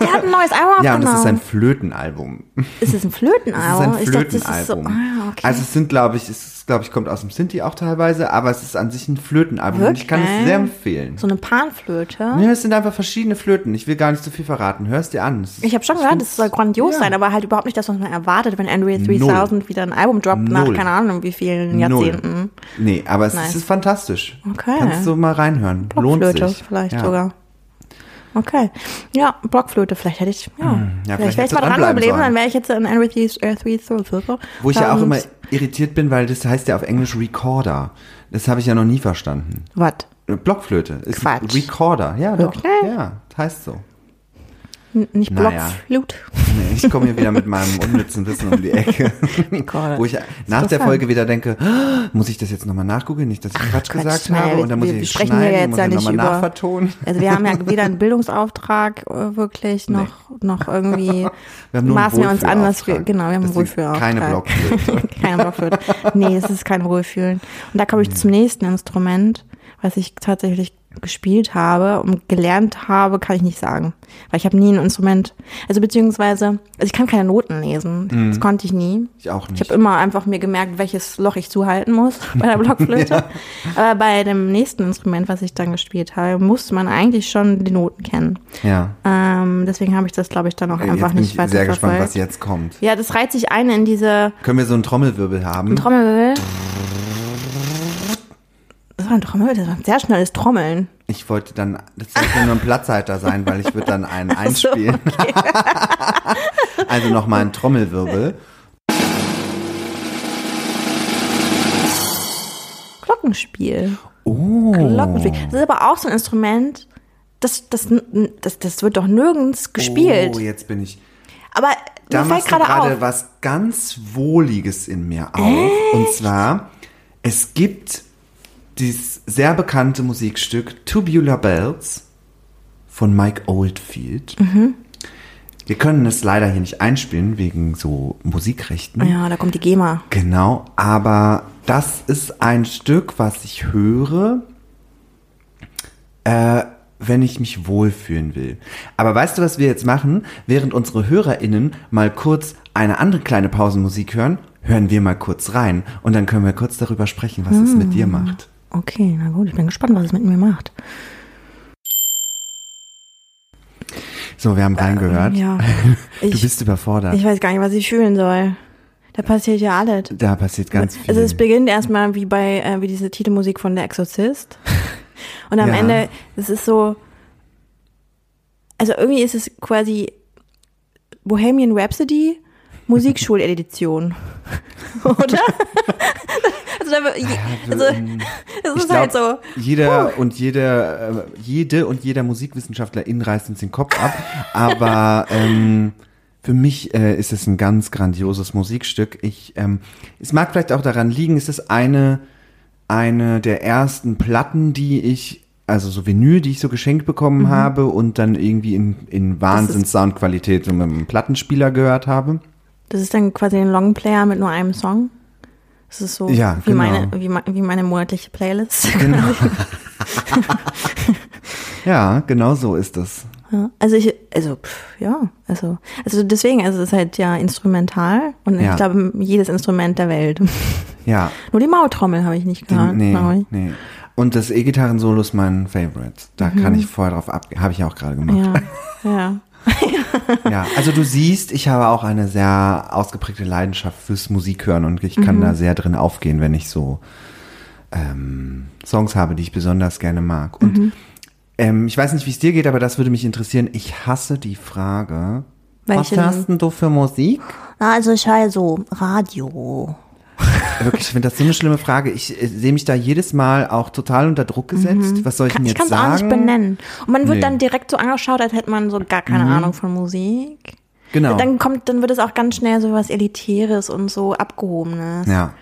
Der hat ein neues Album aufgenommen. Ja, und das ist ein Flötenalbum. Ist es ein Flötenalbum? Es ist ein Flötenalbum. Ich dachte, das ist so, ah, okay. Also es sind, glaube ich, es ist, glaube ich, kommt aus dem Sinti auch teilweise, aber es ist an sich ein Flötenalbum. Wirklich? Und ich kann es sehr empfehlen. So eine Panflöte? Ja, es sind einfach verschiedene Flöten. Ich will gar nicht zu viel verraten. Hör es dir an. Ist, ich habe schon gehört, es soll grandios ja. sein, aber halt überhaupt nicht das, was man erwartet, wenn Andrew dreitausend Null. wieder ein Album droppt nach, keine Ahnung, wie vielen Jahrzehnten. Null. Nee, aber es nice. ist, ist fantastisch. Okay. Kannst du mal reinhören. Lohnt sich. Vielleicht ja. sogar. Okay. Ja, Blockflöte, vielleicht hätte ich, ja. Mm, ja vielleicht vielleicht wäre ich mal dran geblieben, dann wäre ich jetzt in Andrew dreitausend. Wo ich ja auch immer irritiert bin, weil das heißt ja auf Englisch Recorder. Das habe ich ja noch nie verstanden. Was? Blockflöte. Ist Quatsch. Recorder, ja doch. Okay. Ja, das heißt so. N- nicht naja. Blockflute. Nee, ich komme hier wieder mit meinem unnützen Wissen um die Ecke. Wo ich nach der Folge wieder denke, oh, muss ich das jetzt nochmal nachgoogeln? Nicht, dass ich Quatsch, Quatsch gesagt naja, habe. Wir, und dann muss wir, ich wir schneiden hier jetzt muss ja ich nochmal nachvertonen. Also wir haben ja weder einen Bildungsauftrag äh, wirklich, noch, nee. noch irgendwie wir haben nur maßen wir uns an, was wir, genau, wir haben einen Wohlfühlauftrag. Keine Blockflöte. Keine Blockflöte. Nee, es ist kein Wohlfühlen. Und da komme ich nee. zum nächsten Instrument, was ich tatsächlich gespielt habe und gelernt habe, kann ich nicht sagen. Weil ich habe nie ein Instrument, also beziehungsweise, also ich kann keine Noten lesen. Mhm. Das konnte ich nie. Ich auch nicht. Ich habe immer einfach mir gemerkt, welches Loch ich zuhalten muss bei der Blockflöte. Ja. Aber bei dem nächsten Instrument, was ich dann gespielt habe, musste man eigentlich schon die Noten kennen. Ja. Ähm, deswegen habe ich das, glaube ich, dann auch jetzt einfach nicht weiter verfolgt. Ich bin sehr gespannt, was jetzt kommt. Ja, das reiht sich ein in diese... Können wir so einen Trommelwirbel haben? Einen Trommelwirbel? Das war ein Trommel, das war ein sehr schnelles Trommeln. Ich wollte dann, das sollte nur ein Platzhalter sein, weil ich würde dann einen einspielen. So, okay. Also nochmal ein Trommelwirbel. Glockenspiel. Oh. Glockenspiel. Das ist aber auch so ein Instrument, das, das, das, das wird doch nirgends gespielt. Oh, jetzt bin ich... Aber da mir fällt gerade auf. Da machst du gerade was ganz Wohliges in mir auf. Echt? Und zwar, es gibt... dieses sehr bekannte Musikstück Tubular Bells von Mike Oldfield. Mhm. Wir können es leider hier nicht einspielen, wegen so Musikrechten. Ja, da kommt die GEMA. Genau, aber das ist ein Stück, was ich höre, äh, wenn ich mich wohlfühlen will. Aber weißt du, was wir jetzt machen? Während unsere HörerInnen mal kurz eine andere kleine Pausenmusik hören, hören wir mal kurz rein und dann können wir kurz darüber sprechen, was hm. es mit dir macht. Okay, na gut, ich bin gespannt, was es mit mir macht. So, wir haben reingehört. Äh, ja. Du ich, bist überfordert. Ich weiß gar nicht, was ich fühlen soll. Da passiert ja alles. Da passiert ganz viel. Also es beginnt erstmal wie bei äh, wie diese Titelmusik von The Exorcist. Und am ja. Ende, es ist so, also irgendwie ist es quasi Bohemian Rhapsody Musikschuledition. Oder? Also, also, es ist glaub, halt so. Jeder oh. und jede, jede und jeder MusikwissenschaftlerIn reißt uns den Kopf ab. Aber ähm, für mich äh, ist es ein ganz grandioses Musikstück. Ich, ähm, es mag vielleicht auch daran liegen, es ist eine, eine der ersten Platten, die ich, also so Vinyl, die ich so geschenkt bekommen mhm. habe und dann irgendwie in, in Wahnsinns-Soundqualität mit einem Plattenspieler gehört habe. Das ist dann quasi ein Longplayer mit nur einem Song? Das ist so ja, wie, genau. meine, wie, wie meine monatliche Playlist. Genau. Ja, genau so ist das. Ja, also ich, also pff, ja, also also deswegen, also es ist halt ja instrumental und ja. ich glaube jedes Instrument der Welt. Ja. Nur die Maultrommel habe ich nicht gehört. Nee, ich. nee. Und das E-Gitarren-Solo ist mein Favorite. Da mhm. kann ich vorher drauf abgehen. Habe ich ja auch gerade gemacht. Ja, ja. Ja, also du siehst, ich habe auch eine sehr ausgeprägte Leidenschaft fürs Musikhören und ich kann mhm. da sehr drin aufgehen, wenn ich so ähm, Songs habe, die ich besonders gerne mag. Und mhm. ähm, ich weiß nicht, wie es dir geht, aber das würde mich interessieren. Ich hasse die Frage, welche? Was hast denn du für Musik? Also ich höre so Radio. Wirklich, ich finde das so eine schlimme Frage. Ich äh, sehe mich da jedes Mal auch total unter Druck gesetzt. Mhm. Was soll ich denn jetzt sagen? Ich kann es auch nicht benennen. Und man wird nee. dann direkt so angeschaut, als hätte man so gar keine mhm. Ahnung von Musik. Genau. Dann kommt, dann wird es auch ganz schnell so was Elitäres und so Abgehobenes. Ja.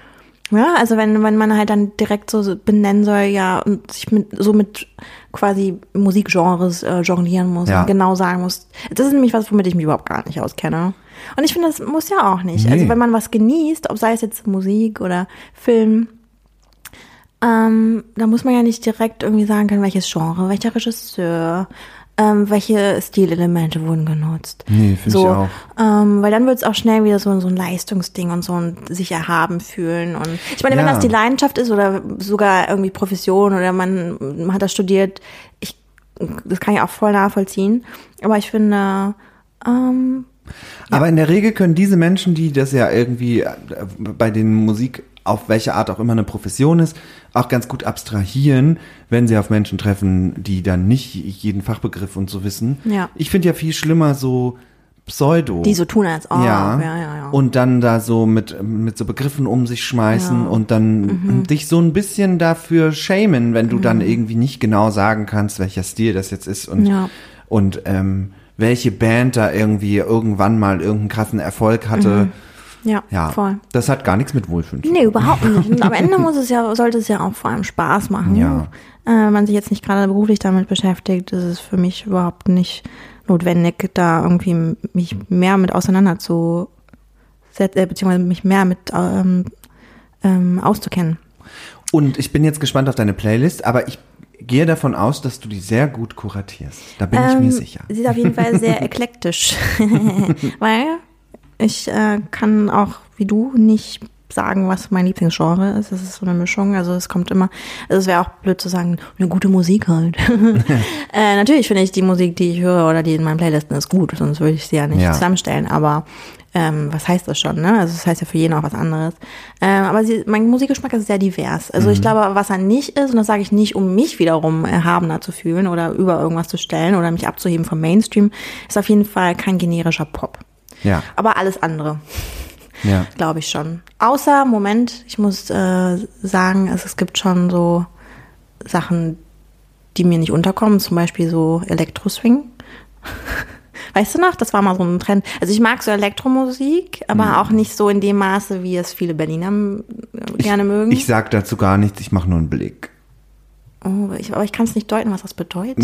Ja, also wenn, wenn man halt dann direkt so benennen soll, ja, und sich mit, so mit quasi Musikgenres äh, jonglieren muss ja. und genau sagen muss. Das ist nämlich was, womit ich mich überhaupt gar nicht auskenne. Und ich finde, das muss ja auch nicht. Nee. Also wenn man was genießt, ob sei es jetzt Musik oder Film, Ähm, da muss man ja nicht direkt irgendwie sagen können, welches Genre, welcher Regisseur, ähm, welche Stilelemente wurden genutzt. Nee, finde so, ich auch. Ähm, weil dann wird es auch schnell wieder so, so ein Leistungsding und so ein sich erhaben fühlen. Und ich meine, ja. wenn das die Leidenschaft ist oder sogar irgendwie Profession oder man, man hat das studiert, ich, das kann ich auch voll nachvollziehen. Aber ich finde... Ähm, ja. Aber in der Regel können diese Menschen, die das ja irgendwie bei den Musik... auf welche Art auch immer eine Profession ist, auch ganz gut abstrahieren, wenn sie auf Menschen treffen, die dann nicht jeden Fachbegriff und so wissen. Ja. Ich finde ja viel schlimmer so Pseudo. Die so tun als, oh, ja. Ja, ja, ja. Und dann da so mit, mit so Begriffen um sich schmeißen ja. und dann mhm. dich so ein bisschen dafür schämen, wenn du mhm. dann irgendwie nicht genau sagen kannst, welcher Stil das jetzt ist und, ja. und ähm, welche Band da irgendwie irgendwann mal irgendeinen krassen Erfolg hatte. Mhm. Ja, ja, voll. Das hat gar nichts mit Wohlfühlen zu tun. Nee, überhaupt nicht. Und am Ende muss es ja, sollte es ja auch vor allem Spaß machen. Ja. Äh, wenn man sich jetzt nicht gerade beruflich damit beschäftigt, ist es für mich überhaupt nicht notwendig, da irgendwie mich mehr mit auseinanderzusetzen, äh, beziehungsweise mich mehr mit ähm, ähm, auszukennen. Und ich bin jetzt gespannt auf deine Playlist, aber ich gehe davon aus, dass du die sehr gut kuratierst. Da bin ähm, ich mir sicher. Sie ist auf jeden Fall sehr eklektisch. Weil... Ich äh, kann auch, wie du, nicht sagen, was mein Lieblingsgenre ist. Es ist so eine Mischung. Also es kommt immer, also es wäre auch blöd zu sagen, eine gute Musik halt. äh, natürlich finde ich die Musik, die ich höre oder die in meinen Playlisten ist gut, sonst würde ich sie ja nicht ja. zusammenstellen. Aber ähm, was heißt das schon? Ne? Also es das heißt ja für jeden auch was anderes. Ähm, aber sie, mein Musikgeschmack ist sehr divers. Also mhm. ich glaube, was er nicht ist, und das sage ich nicht, um mich wiederum erhabener zu fühlen oder über irgendwas zu stellen oder mich abzuheben vom Mainstream, ist auf jeden Fall kein generischer Pop. Ja. Aber alles andere, ja. glaube ich schon. Außer, Moment, ich muss äh, sagen, es, es gibt schon so Sachen, die mir nicht unterkommen. Zum Beispiel so Elektroswing. Weißt du noch, das war mal so ein Trend. Also ich mag so Elektromusik, aber mhm. auch nicht so in dem Maße, wie es viele Berliner gerne ich, mögen. Ich sag dazu gar nichts, ich mache nur einen Blick. Oh, ich, aber ich kann es nicht deuten, was das bedeutet.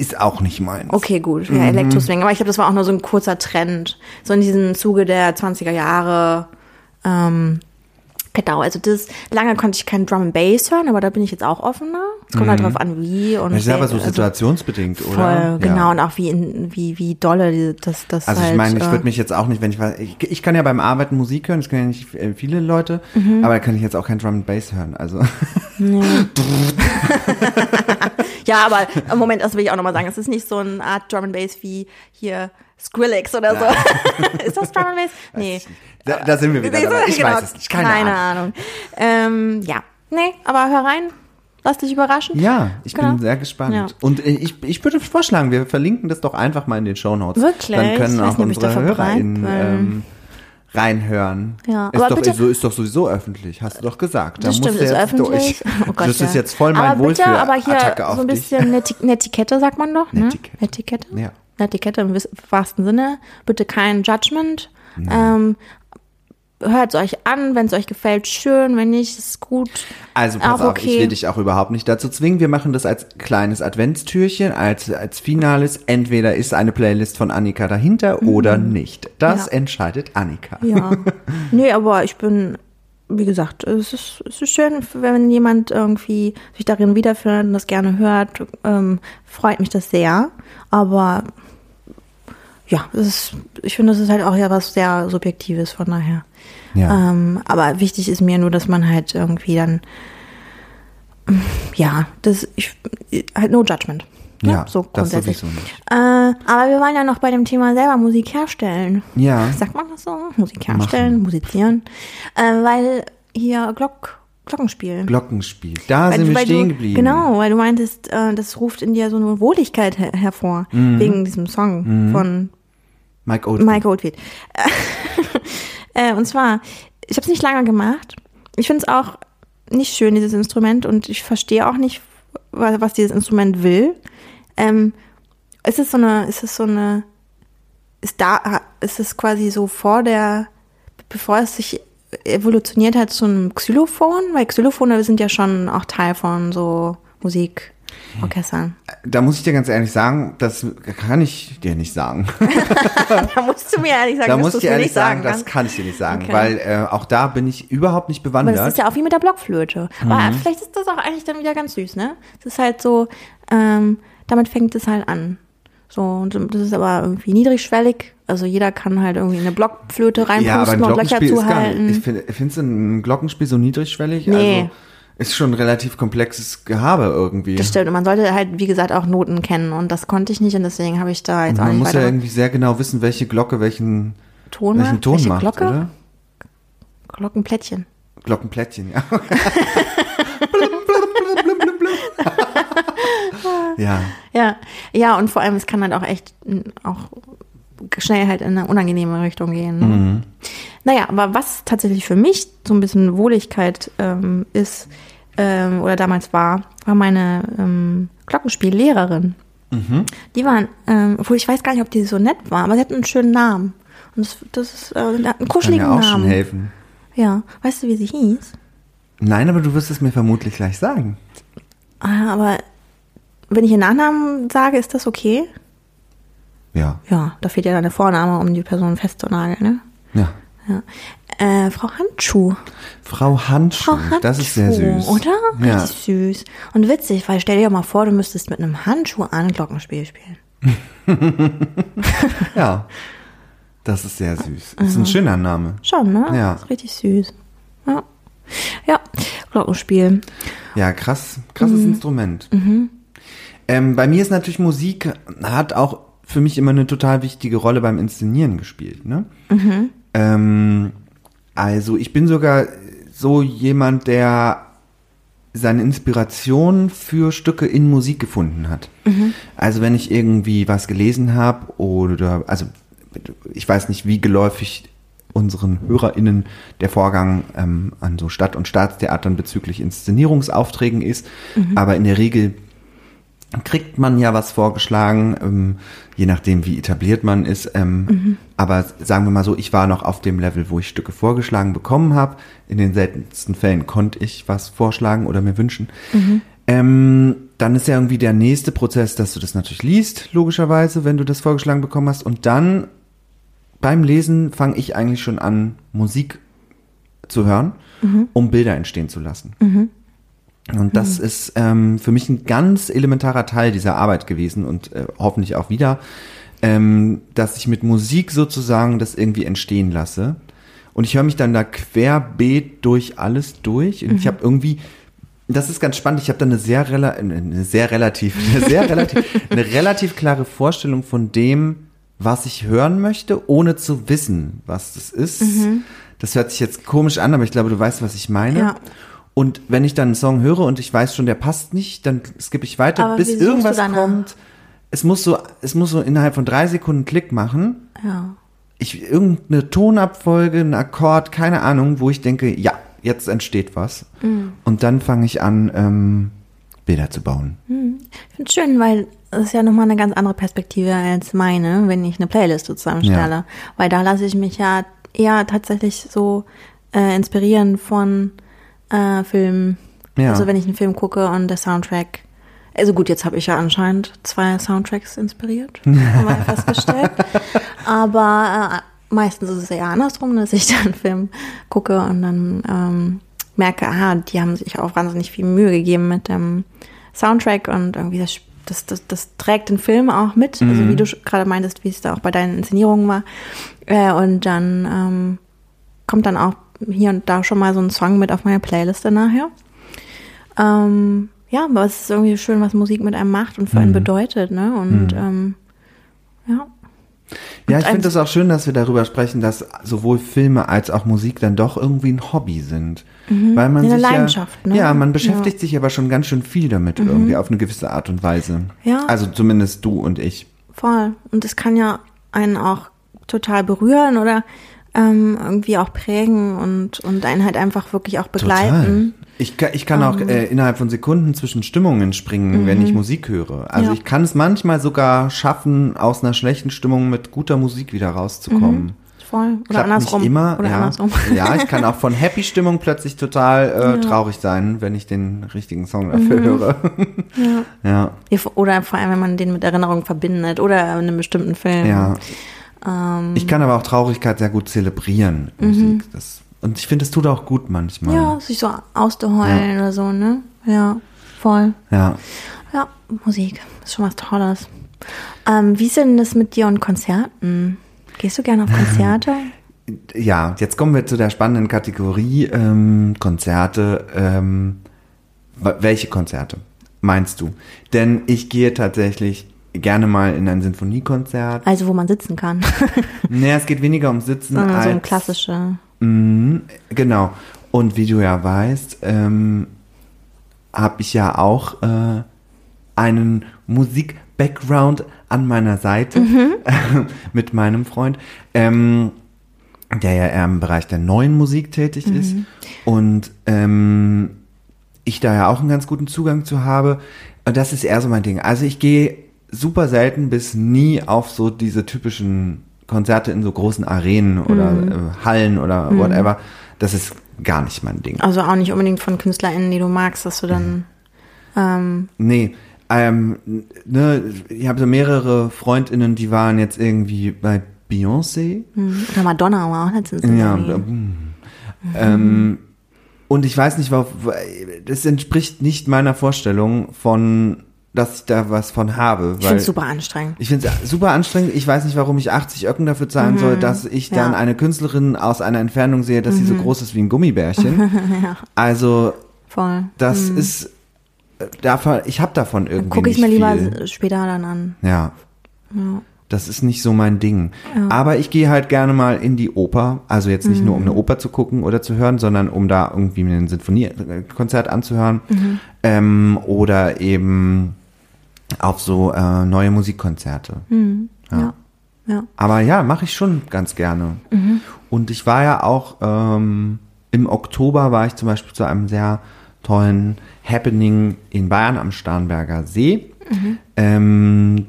Ist auch nicht meins. Okay, gut. Ja, Elektroswing. Aber ich glaube, das war auch nur so ein kurzer Trend. So in diesem Zuge der zwanziger Jahre. Ähm, genau, also das, lange konnte ich keinen Drum and Bass hören, aber da bin ich jetzt auch offener. Es kommt mhm. halt drauf an, wie. Und das ist aber so situationsbedingt, also, voll, oder? Genau, ja. Und auch wie, in, wie, wie dolle das, das also halt. Also ich meine, ich würde mich jetzt auch nicht, wenn ich, ich, ich kann ja beim Arbeiten Musik hören, das können ja nicht viele Leute, mhm. aber da kann ich jetzt auch kein Drum and Bass hören, also. Nee. Ja, aber im Moment, das will ich auch nochmal sagen, es ist nicht so eine Art Drum and Bass wie hier Skrillex oder ja. so. Ist das Drum and Bass? Nee. Da, da sind wir wieder dabei. Ich genau, weiß es nicht. Keine, keine Ahnung. Ahnung. Ähm, ja, nee, aber hör rein. Lass dich überraschen. Ja, ich genau. bin sehr gespannt. Ja. Und ich, ich würde vorschlagen, wir verlinken das doch einfach mal in den Shownotes. Wirklich? Dann können auch nicht, unsere HörerInnen ähm, reinhören. Ja. Ist, aber doch, bitte, so, ist doch sowieso öffentlich, hast du doch gesagt. Das da stimmt, ist öffentlich. Durch. Oh Gott, das ja. ist jetzt voll mein Wohlfühl-Attacke auf so ein bisschen dich. Netiquette, sagt man doch. Ne? Netiquette. Netiquette? Ja. Netiquette im wahrsten Sinne. Bitte kein Judgment. Ähm, Hört es euch an, wenn es euch gefällt, schön, wenn nicht, ist gut. Also pass auf, okay. Ich will dich auch überhaupt nicht dazu zwingen. Wir machen das als kleines Adventstürchen, als, als Finales. Entweder ist eine Playlist von Annika dahinter mhm. oder nicht. Das ja. entscheidet Annika. Ja, nee, aber ich bin, wie gesagt, es ist, es ist schön, wenn jemand irgendwie sich darin wiederfindet und das gerne hört. Ähm, freut mich das sehr, aber... Ja, das ist, ich finde, das ist halt auch ja was sehr Subjektives, von daher. Ja. Ähm, aber wichtig ist mir nur, dass man halt irgendwie dann, ja, das ich, halt no judgment. Ne? Ja, so grundsätzlich. Das sowieso nicht. Äh, aber wir waren ja noch bei dem Thema selber Musik herstellen. Ja. Sagt man das so? Musik herstellen, Machen. musizieren. Äh, weil hier Glock... Glockenspiel. Glockenspiel. Da weil, sind wir stehen du, geblieben. Genau, weil du meintest, äh, das ruft in dir so eine Wohligkeit her- hervor, mhm. wegen diesem Song mhm. von Mike Oldfield. Mike Oldfield. äh, und zwar, ich habe es nicht lange gemacht. Ich finde es auch nicht schön, dieses Instrument, und ich verstehe auch nicht, was, was dieses Instrument will. Ähm, ist es so eine, ist es so eine, ist da, ist es quasi so vor der, bevor es sich evolutioniert halt zu einem Xylophon, weil Xylophone sind ja schon auch Teil von so Musik. Orchestern. Da muss ich dir ganz ehrlich sagen, das kann ich dir nicht sagen. Da musst du mir ehrlich sagen, da musst du mir nicht sagen, sagen das kann ich dir nicht sagen, okay. Weil äh, auch da bin ich überhaupt nicht bewandert. Aber das ist ja auch wie mit der Blockflöte. Mhm. Aber vielleicht ist das auch eigentlich dann wieder ganz süß, ne? Das ist halt so, ähm, damit fängt es halt an. So, und das ist aber irgendwie niedrigschwellig. Also jeder kann halt irgendwie eine Blockflöte reinpusten ja, und Löcher zuhalten. Ich finde, findest du ein Glockenspiel so niedrigschwellig? Nee. Also ist schon ein relativ komplexes Gehabe irgendwie. Das stimmt. Und man sollte halt, wie gesagt, auch Noten kennen. Und das konnte ich nicht. Und deswegen habe ich da jetzt auch nicht weiter... Man muss ja irgendwie sehr genau wissen, welche Glocke welchen Ton, welchen Ton welche macht, Glocke? Oder? Glockenplättchen. Glockenplättchen, ja. Ja. Ja. Ja, und vor allem, es kann halt auch echt auch schnell halt in eine unangenehme Richtung gehen. Ne? Mhm. Naja, aber was tatsächlich für mich so ein bisschen Wohligkeit ähm, ist ähm, oder damals war, war meine ähm, Glockenspiellehrerin. Mhm. Die waren, ähm, obwohl ich weiß gar nicht, ob die so nett war, aber sie hatten einen schönen Namen. Und das, das ist äh, einen kuscheligen Namen. Kann ja auch Namen. Schon helfen. Ja, weißt du, wie sie hieß? Nein, aber du wirst es mir vermutlich gleich sagen. Ah, aber wenn ich ihren Nachnamen sage, ist das okay? Ja. Ja, da fehlt ja dann der Vorname, um die Person festzunageln, ne? Ja. Ja. Äh, Frau Handschuh. Frau Handschuh. Frau Handschuh, das ist sehr süß. Oder? Ja. Richtig süß. Und witzig, weil stell dir mal vor, du müsstest mit einem Handschuh an Glockenspiel spielen. Ja, das ist sehr süß. Das ist ein schöner Name. Schon, ne? Ja. Das ist richtig süß. Ja, ja. Glockenspiel. Ja, krass, krasses mhm. Instrument. Mhm. Ähm, bei mir ist natürlich Musik, hat auch für mich immer eine total wichtige Rolle beim Inszenieren gespielt. Ne? Mhm. Ähm, also ich bin sogar so jemand, der seine Inspiration für Stücke in Musik gefunden hat. Mhm. Also wenn ich irgendwie was gelesen habe oder, also ich weiß nicht, wie geläufig unseren HörerInnen der Vorgang ähm, an so Stadt- und Staatstheatern bezüglich Inszenierungsaufträgen ist, mhm. aber in der Regel kriegt man ja was vorgeschlagen, ähm, je nachdem, wie etabliert man ist. Ähm, mhm. Aber sagen wir mal so, ich war noch auf dem Level, wo ich Stücke vorgeschlagen bekommen habe. In den seltensten Fällen konnte ich was vorschlagen oder mir wünschen. Mhm. Ähm, dann ist ja irgendwie der nächste Prozess, dass du das natürlich liest, logischerweise, wenn du das vorgeschlagen bekommen hast. Und dann beim Lesen fange ich eigentlich schon an, Musik zu hören, mhm. um Bilder entstehen zu lassen. Mhm. Und das ist ähm, für mich ein ganz elementarer Teil dieser Arbeit gewesen und äh, hoffentlich auch wieder, ähm, dass ich mit Musik sozusagen das irgendwie entstehen lasse. Und ich höre mich dann da querbeet durch alles durch. Und mhm. ich habe irgendwie, das ist ganz spannend, ich habe da eine sehr, rela- eine sehr relativ, eine sehr relativ, eine relativ klare Vorstellung von dem, was ich hören möchte, ohne zu wissen, was das ist. Mhm. Das hört sich jetzt komisch an, aber ich glaube, du weißt, was ich meine. Ja. Und wenn ich dann einen Song höre und ich weiß schon, der passt nicht, dann skippe ich weiter, aber bis irgendwas kommt. Es muss so, es muss so innerhalb von drei Sekunden Klick machen. Ja. Ich, irgendeine Tonabfolge, ein Akkord, keine Ahnung, wo ich denke, ja, jetzt entsteht was. Mhm. Und dann fange ich an, ähm, Bilder zu bauen. Mhm. Ich finde es schön, weil das ist ja nochmal eine ganz andere Perspektive als meine, wenn ich eine Playlist zusammenstelle. Ja. Weil da lasse ich mich ja eher tatsächlich so äh, inspirieren von Äh, Film, ja. Also wenn ich einen Film gucke und der Soundtrack, also gut, jetzt habe ich ja anscheinend zwei Soundtracks inspiriert, haben wir festgestellt, aber äh, meistens ist es eher andersrum, dass ich dann einen Film gucke und dann ähm, merke, aha, die haben sich auch wahnsinnig viel Mühe gegeben mit dem Soundtrack und irgendwie das, das, das, das trägt den Film auch mit, mhm. also wie du gerade meintest, wie es da auch bei deinen Inszenierungen war äh, und dann ähm, kommt dann auch hier und da schon mal so einen Song mit auf meine Playliste nachher. Ähm, ja, aber es ist irgendwie schön, was Musik mit einem macht und für mhm. einen bedeutet, ne? Und mhm. ähm, ja. Ja, und ich finde das auch schön, dass wir darüber sprechen, dass sowohl Filme als auch Musik dann doch irgendwie ein Hobby sind. Mhm. Weil man eine sich Leidenschaft, ja, ne? Ja, man beschäftigt ja. sich aber schon ganz schön viel damit mhm. irgendwie auf eine gewisse Art und Weise. Ja. Also zumindest du und ich. Voll. Und es kann ja einen auch total berühren oder irgendwie auch prägen und, und einen halt einfach wirklich auch begleiten. Total. Ich kann, ich kann um. auch äh, innerhalb von Sekunden zwischen Stimmungen springen, mhm. wenn ich Musik höre. Also ja. ich kann es manchmal sogar schaffen, aus einer schlechten Stimmung mit guter Musik wieder rauszukommen. Mhm. voll. Oder andersrum. Immer. Oder ja. andersrum. Ja, ich kann auch von Happy-Stimmung plötzlich total äh, ja. traurig sein, wenn ich den richtigen Song dafür mhm. höre. Ja. Ja. ja. Oder vor allem, wenn man den mit Erinnerungen verbindet oder einem bestimmten Film. Ja. Ähm. Ich kann aber auch Traurigkeit sehr gut zelebrieren. Mhm. Musik. Das, und ich finde, es tut auch gut manchmal. Ja, sich so auszuheulen ja. oder so, ne? Ja, voll. Ja. Ja, Musik ist schon was Tolles. Ähm, wie ist denn das mit dir und Konzerten? Gehst du gerne auf Konzerte? Ja, jetzt kommen wir zu der spannenden Kategorie ähm, Konzerte. Ähm, welche Konzerte meinst du? Denn ich gehe tatsächlich gerne mal in ein Sinfoniekonzert. Also wo man sitzen kann. Naja, es geht weniger um Sitzen so, als... So ein klassische. Mh, genau. Und wie du ja weißt, ähm, habe ich ja auch äh, einen Musik... Background an meiner Seite mhm. mit meinem Freund, ähm, der ja eher im Bereich der neuen Musik tätig mhm. ist und ähm, ich da ja auch einen ganz guten Zugang zu habe. Und das ist eher so mein Ding. Also ich gehe super selten bis nie auf so diese typischen Konzerte in so großen Arenen oder mhm. äh, Hallen oder mhm. whatever. Das ist gar nicht mein Ding. Also auch nicht unbedingt von KünstlerInnen, die du magst, dass du dann... Mhm. Ähm, nee, Ähm, ne, ich habe so mehrere FreundInnen, die waren jetzt irgendwie bei Beyoncé. Oder Madonna war auch letztens. Ja. Mhm. Ähm, und ich weiß nicht, das entspricht nicht meiner Vorstellung von, dass ich da was von habe. Ich finde es super anstrengend. Ich finde es super anstrengend. Ich weiß nicht, warum ich achtzig Öcken dafür zahlen mhm. soll, dass ich dann ja. eine Künstlerin aus einer Entfernung sehe, dass mhm. sie so groß ist wie ein Gummibärchen. ja. Also, voll. Das mhm. ist... Davon, ich habe davon irgendwie gucke ich mir lieber viel. Später dann an. Ja. ja. Das ist nicht so mein Ding. Ja. Aber ich gehe halt gerne mal in die Oper. Also jetzt nicht mhm. nur, um eine Oper zu gucken oder zu hören, sondern um da irgendwie ein Sinfoniekonzert anzuhören. Mhm. Ähm, oder eben auf so äh, neue Musikkonzerte. Mhm. Ja. Ja. ja. Aber ja, mache ich schon ganz gerne. Mhm. Und ich war ja auch, ähm, im Oktober war ich zum Beispiel zu einem sehr tollen Happening in Bayern am Starnberger See. Mhm. Ähm,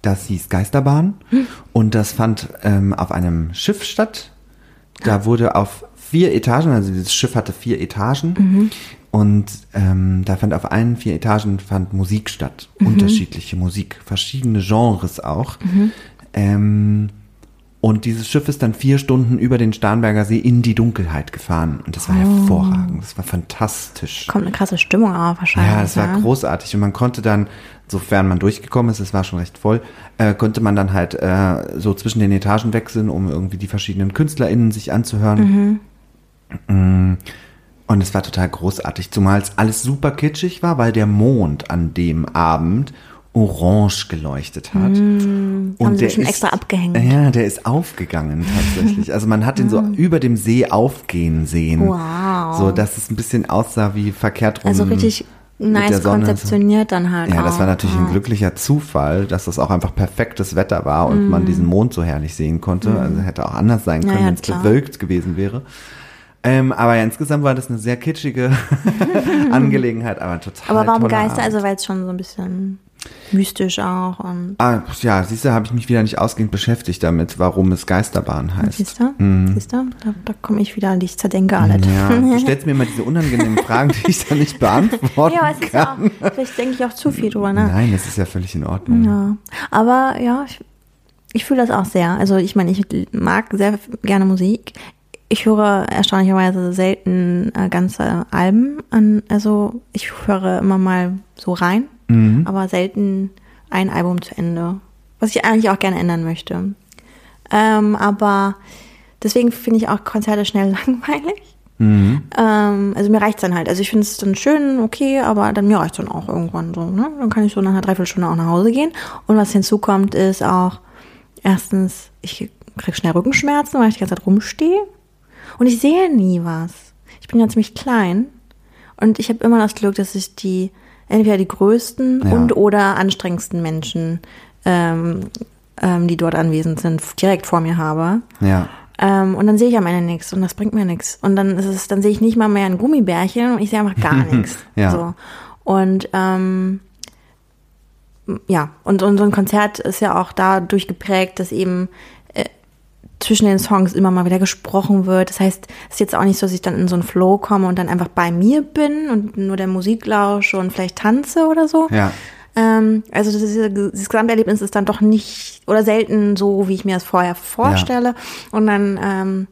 das hieß Geisterbahn mhm. und das fand ähm, auf einem Schiff statt. Da ah. wurde auf vier Etagen, also dieses Schiff hatte vier Etagen mhm. und ähm, da fand auf allen vier Etagen fand Musik statt. Mhm. Unterschiedliche Musik, verschiedene Genres auch. Mhm. Ähm, und dieses Schiff ist dann vier Stunden über den Starnberger See in die Dunkelheit gefahren. Und das war oh. hervorragend. Das war fantastisch. Kommt eine krasse Stimmung auf wahrscheinlich. Ja, das ja. war großartig. Und man konnte dann, sofern man durchgekommen ist, es war schon recht voll, äh, konnte man dann halt äh, so zwischen den Etagen wechseln, um irgendwie die verschiedenen KünstlerInnen sich anzuhören. Mhm. Und es war total großartig. Zumal es alles super kitschig war, weil der Mond an dem Abend orange geleuchtet hat. Mm, und haben sie der schon ist, extra abgehängt. Ja, der ist aufgegangen tatsächlich. Also man hat den so über dem See aufgehen sehen. Wow. So, dass es ein bisschen aussah wie verkehrt rum. Also richtig nice konzeptioniert dann halt. Ja, auch. Das war natürlich wow. ein glücklicher Zufall, dass das auch einfach perfektes Wetter war und mm. man diesen Mond so herrlich sehen konnte. Mm. Also hätte auch anders sein können, ja, ja, wenn es bewölkt gewesen wäre. Ähm, aber ja, insgesamt war das eine sehr kitschige Angelegenheit, aber total Aber warum Geister? Abend. Also weil es schon so ein bisschen... mystisch auch. Und ah, ja, siehst du, habe ich mich wieder nicht ausgehend beschäftigt damit, warum es Geisterbahn heißt. Siehst du? Mhm. Siehst du? Da, da komme ich wieder an dich, zerdenke alles. Ja, du stellst mir immer diese unangenehmen Fragen, die ich da nicht beantworten ja, es kann. Ist auch, vielleicht denke ich auch zu viel drüber, ne? Nein, das ist ja völlig in Ordnung. Ja. Aber ja, ich, ich fühle das auch sehr. Also ich meine, ich mag sehr gerne Musik. Ich höre erstaunlicherweise selten äh, ganze Alben an. Also ich höre immer mal so rein. Mhm. Aber selten ein Album zu Ende, was ich eigentlich auch gerne ändern möchte. Ähm, aber deswegen finde ich auch Konzerte schnell langweilig. Mhm. Ähm, also mir reicht es dann halt. Also ich finde es dann schön, okay, aber dann mir reicht es dann auch irgendwann so. Ne? Dann kann ich so nach einer Dreiviertelstunde auch nach Hause gehen. Und was hinzukommt ist auch, erstens, ich kriege schnell Rückenschmerzen, weil ich die ganze Zeit rumstehe. Und ich sehe nie was. Ich bin ja ziemlich klein. Und ich habe immer das Glück, dass ich die entweder die größten ja. und oder anstrengendsten Menschen, ähm, ähm, die dort anwesend sind, direkt vor mir habe. Ja. Ähm, und dann sehe ich am Ende nichts und das bringt mir nichts. Und dann ist es, dann sehe ich nicht mal mehr ein Gummibärchen und ich sehe einfach gar nichts. Ja. So. Und ähm, ja, und, und so ein Konzert ist ja auch dadurch geprägt, dass eben zwischen den Songs immer mal wieder gesprochen wird. Das heißt, es ist jetzt auch nicht so, dass ich dann in so einen Flow komme und dann einfach bei mir bin und nur der Musik lausche und vielleicht tanze oder so. Ja. Ähm, also das, ist, das Gesamterlebnis ist dann doch nicht oder selten so, wie ich mir das vorher vorstelle. Ja. Und dann ähm,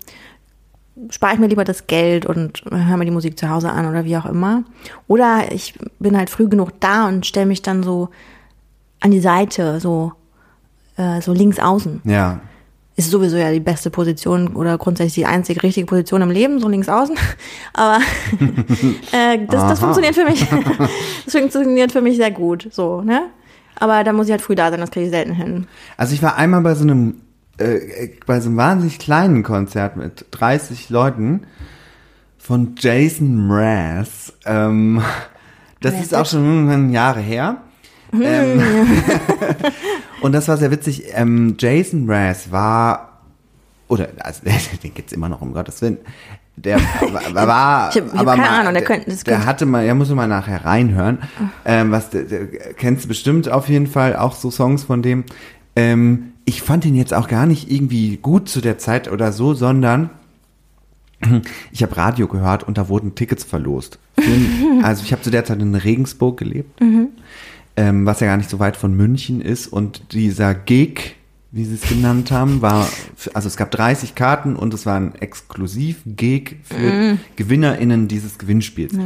spare ich mir lieber das Geld und höre mir die Musik zu Hause an oder wie auch immer. Oder ich bin halt früh genug da und stelle mich dann so an die Seite, so, äh, so links außen. Ja. Ist sowieso ja die beste Position oder grundsätzlich die einzige richtige Position im Leben, so links außen. Aber äh, das, das funktioniert für mich. Das funktioniert für mich sehr gut, so, ne? Aber da muss ich halt früh da sein, das kriege ich selten hin. Also ich war einmal bei so einem äh, bei so einem wahnsinnig kleinen Konzert mit dreißig Leuten von Jason Mraz. Ähm, das ist, ist auch schon Jahre her. Ähm, und das war sehr witzig. Ähm, Jason Mraz war, oder, also, den geht's immer noch, um Gottes Willen. Der war, ich hab, ich hab aber keine mal, Ahnung, der, könnte, das der hatte mal, ja, muss man nachher reinhören. Ähm, was, der, der, kennst du bestimmt auf jeden Fall auch so Songs von dem. Ähm, ich fand ihn jetzt auch gar nicht irgendwie gut zu der Zeit oder so, sondern ich habe Radio gehört und da wurden Tickets verlost. Also, ich habe zu der Zeit in Regensburg gelebt. Mhm. Ähm, was ja gar nicht so weit von München ist. Und dieser Gig, wie sie es genannt haben, war, für, also es gab dreißig Karten und es war ein Exklusiv-Gig für mm. GewinnerInnen dieses Gewinnspiels. Ja.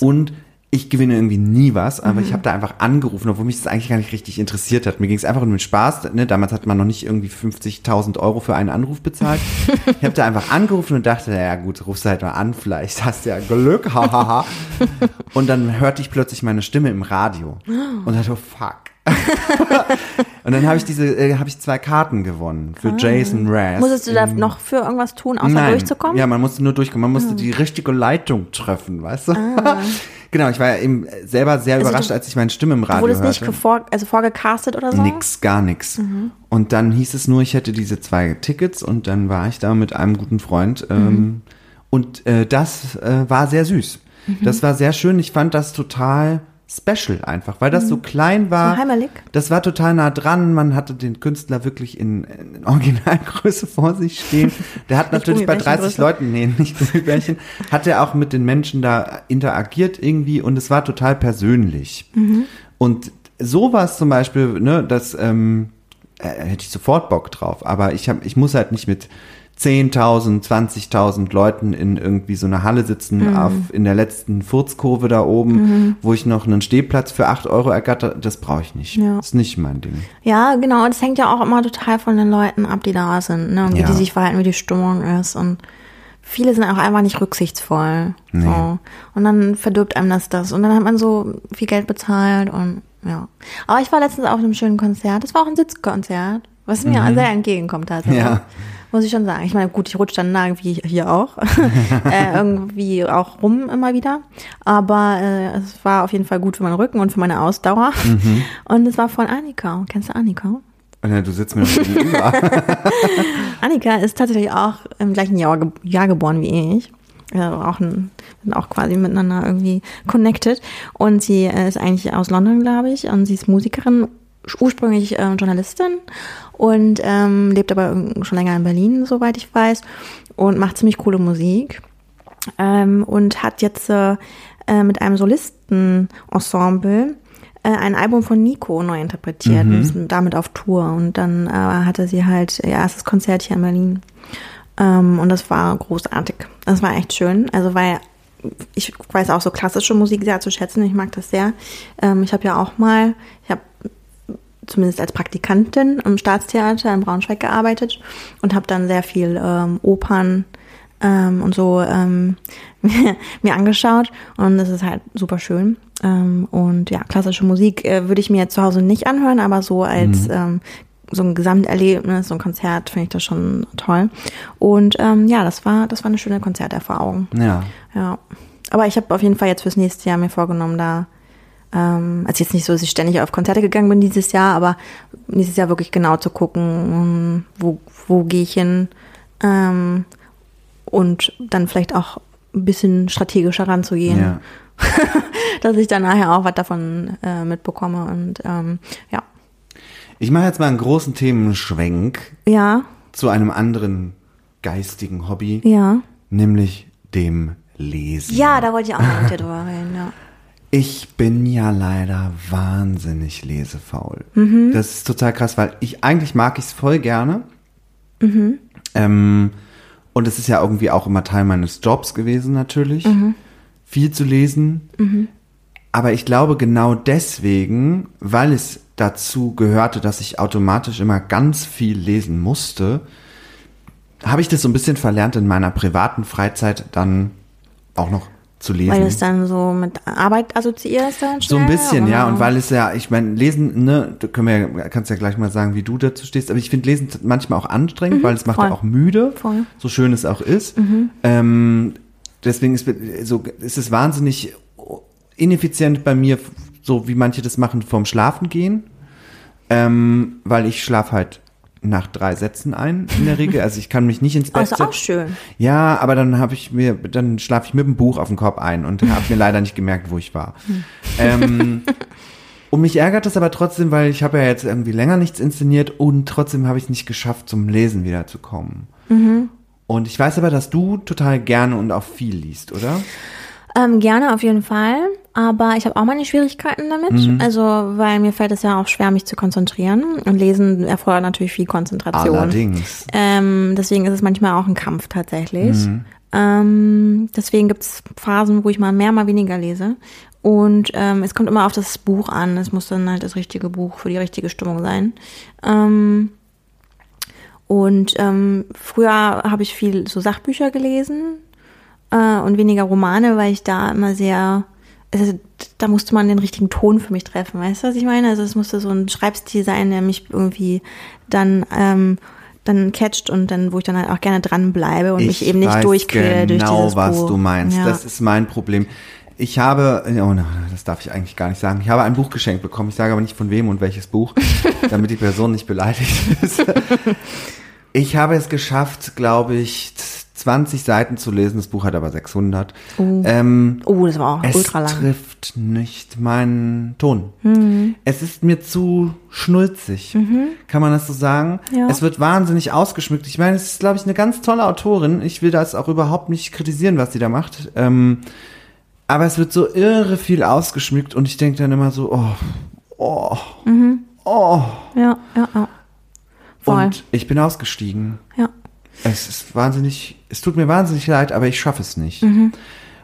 Und ich gewinne irgendwie nie was, aber mhm. ich habe da einfach angerufen, obwohl mich das eigentlich gar nicht richtig interessiert hat. Mir ging es einfach nur mit Spaß. Ne? Damals hat man noch nicht irgendwie fünfzigtausend Euro für einen Anruf bezahlt. Ich habe da einfach angerufen und dachte, naja gut, rufst halt mal an, vielleicht hast du ja Glück, hahaha. Und dann hörte ich plötzlich meine Stimme im Radio und dachte, oh fuck. Und dann habe ich diese, äh, habe ich zwei Karten gewonnen für ah. Jason Mraz. Musstest du da noch für irgendwas tun, außer Nein. durchzukommen? Ja, man musste nur durchkommen, man musste ah. die richtige Leitung treffen, weißt du? Ah. Genau, ich war ja eben selber sehr also überrascht, du, als ich meine Stimme im Radio hörte. Wurde es nicht vor, also vorgecastet oder so? Nix, gar nichts. Mhm. Und dann hieß es nur, ich hätte diese zwei Tickets und dann war ich da mit einem guten Freund. Ähm, mhm. Und äh, das äh, war sehr süß. Mhm. Das war sehr schön. Ich fand das total special einfach, weil das mhm. so klein war. So heimelig. Das war total nah dran. Man hatte den Künstler wirklich in, in Originalgröße vor sich stehen. Der hat natürlich bei dreißig Leuten, nee, nicht Gummibärchen, hat er auch mit den Menschen da interagiert irgendwie und es war total persönlich. Mhm. Und sowas zum Beispiel, ne, das ähm, äh, hätte ich sofort Bock drauf, aber ich hab, ich muss halt nicht mit zehntausend, zwanzigtausend Leuten in irgendwie so einer Halle sitzen, mhm. auf, in der letzten Furzkurve da oben, mhm. wo ich noch einen Stehplatz für acht Euro ergatter, das brauche ich nicht. Ja. Das ist nicht mein Ding. Ja, genau. Das hängt ja auch immer total von den Leuten ab, die da sind, ne? Und wie ja. die sich verhalten, wie die Stimmung ist. Und viele sind auch einfach nicht rücksichtsvoll. Nee. So. Und dann verdirbt einem das das. Und dann hat man so viel Geld bezahlt und ja. Aber ich war letztens auf einem schönen Konzert. Das war auch ein Sitzkonzert, was mir mhm. sehr entgegenkommt tatsächlich. Ja. Muss ich schon sagen. Ich meine, gut, ich rutsche dann nah, wie hier auch, äh, irgendwie auch rum immer wieder. Aber äh, es war auf jeden Fall gut für meinen Rücken und für meine Ausdauer. Mhm. Und es war von Annika. Kennst du Annika? Ja, du sitzt mir gegenüber. Annika ist tatsächlich auch im gleichen Jahr, Jahr geboren wie ich. Also auch ein, sind auch quasi miteinander irgendwie connected. Und sie ist eigentlich aus London, glaube ich. Und sie ist Musikerin, ursprünglich äh, Journalistin. Und ähm, lebt aber schon länger in Berlin, soweit ich weiß, und macht ziemlich coole Musik ähm, und hat jetzt äh, mit einem Solistenensemble äh, ein Album von Nico neu interpretiert, mhm. ist damit auf Tour und dann äh, hatte sie halt ihr erstes Konzert hier in Berlin ähm, und das war großartig, das war echt schön, also weil ich weiß auch so klassische Musik sehr zu schätzen, ich mag das sehr, ähm, ich habe ja auch mal, ich habe zumindest als Praktikantin im Staatstheater in Braunschweig gearbeitet und habe dann sehr viel ähm, Opern ähm, und so ähm, mir angeschaut und das ist halt super schön. Ähm, und ja, klassische Musik äh, würde ich mir jetzt zu Hause nicht anhören, aber so als mhm. ähm, so ein Gesamterlebnis, so ein Konzert finde ich das schon toll. Und ähm, ja, das war das war eine schöne Konzerterfahrung. Ja. Ja. Aber ich habe auf jeden Fall jetzt fürs nächste Jahr mir vorgenommen, da also jetzt nicht so, dass ich ständig auf Konzerte gegangen bin dieses Jahr, aber dieses Jahr wirklich genau zu gucken, wo, wo gehe ich hin ähm, und dann vielleicht auch ein bisschen strategischer ranzugehen, ja. dass ich dann nachher auch was davon äh, mitbekomme und ähm, ja. Ich mache jetzt mal einen großen Themenschwenk. Ja. zu einem anderen geistigen Hobby, ja, nämlich dem Lesen. Ja, da wollte ich auch noch mit dir drüber reden, ja. Ich bin ja leider wahnsinnig lesefaul. Mhm. Das ist total krass, weil ich eigentlich mag ich es voll gerne. Mhm. Ähm, und es ist ja irgendwie auch immer Teil meines Jobs gewesen natürlich, mhm. viel zu lesen. Mhm. Aber ich glaube genau deswegen, weil es dazu gehörte, dass ich automatisch immer ganz viel lesen musste, habe ich das so ein bisschen verlernt, in meiner privaten Freizeit dann auch noch zu lesen. Weil du es dann so mit Arbeit assoziierst dann schnell? So ein bisschen, oder? Ja. Und weil es ja, ich meine, Lesen, ne, du können wir, kannst ja gleich mal sagen, wie du dazu stehst. Aber ich finde Lesen manchmal auch anstrengend, mhm, weil es macht ja auch müde, voll, so schön es auch ist. Mhm. Ähm, deswegen ist, so, ist es wahnsinnig ineffizient bei mir, so wie manche das machen, vorm Schlafen gehen. Ähm, weil ich schlafe halt nach drei Sätzen ein in der Regel, also ich kann mich nicht ins Bett setzen. Also auch schön. Ja, aber dann habe ich mir, dann schlafe ich mit dem Buch auf dem Kopf ein und habe mir leider nicht gemerkt, wo ich war. ähm, und mich ärgert das aber trotzdem, weil ich habe ja jetzt irgendwie länger nichts inszeniert und trotzdem habe ich es nicht geschafft, zum Lesen wieder zu kommen. Mhm. Und ich weiß aber, dass du total gerne und auch viel liest, oder? Ähm, gerne, auf jeden Fall. Aber ich habe auch meine Schwierigkeiten damit. Mhm. Also, weil mir fällt es ja auch schwer, mich zu konzentrieren. Und Lesen erfordert natürlich viel Konzentration. Allerdings. Ähm, deswegen ist es manchmal auch ein Kampf tatsächlich. Mhm. Ähm, deswegen gibt es Phasen, wo ich mal mehr, mal weniger lese. Und ähm, es kommt immer auf das Buch an. Es muss dann halt das richtige Buch für die richtige Stimmung sein. Ähm, und ähm, früher habe ich viel so Sachbücher gelesen. Und weniger Romane, weil ich da immer sehr, also da musste man den richtigen Ton für mich treffen, weißt du, was ich meine? Also es musste so ein Schreibstil sein, der mich irgendwie dann, ähm, dann catcht und dann, wo ich dann halt auch gerne dranbleibe und ich mich eben nicht durchquäle genau, durch dieses Buch. Genau, was du meinst, ja. Das ist mein Problem. Ich habe, oh nein, das darf ich eigentlich gar nicht sagen, ich habe ein Buch geschenkt bekommen, ich sage aber nicht von wem und welches Buch, damit die Person nicht beleidigt ist. Ich habe es geschafft, glaube ich, zwanzig Seiten zu lesen, das Buch hat aber sechshundert. Oh, ähm, oh das war auch ultra lang. Es trifft nicht meinen Ton. Mhm. Es ist mir zu schnulzig, mhm. kann man das so sagen? Ja. Es wird wahnsinnig ausgeschmückt. Ich meine, es ist, glaube ich, eine ganz tolle Autorin. Ich will das auch überhaupt nicht kritisieren, was sie da macht. Ähm, aber es wird so irre viel ausgeschmückt und ich denke dann immer so, oh, oh, mhm. oh. Ja, ja, ja. Voll. Und ich bin ausgestiegen. Ja. Es ist wahnsinnig, es tut mir wahnsinnig leid, aber ich schaffe es nicht. Mhm.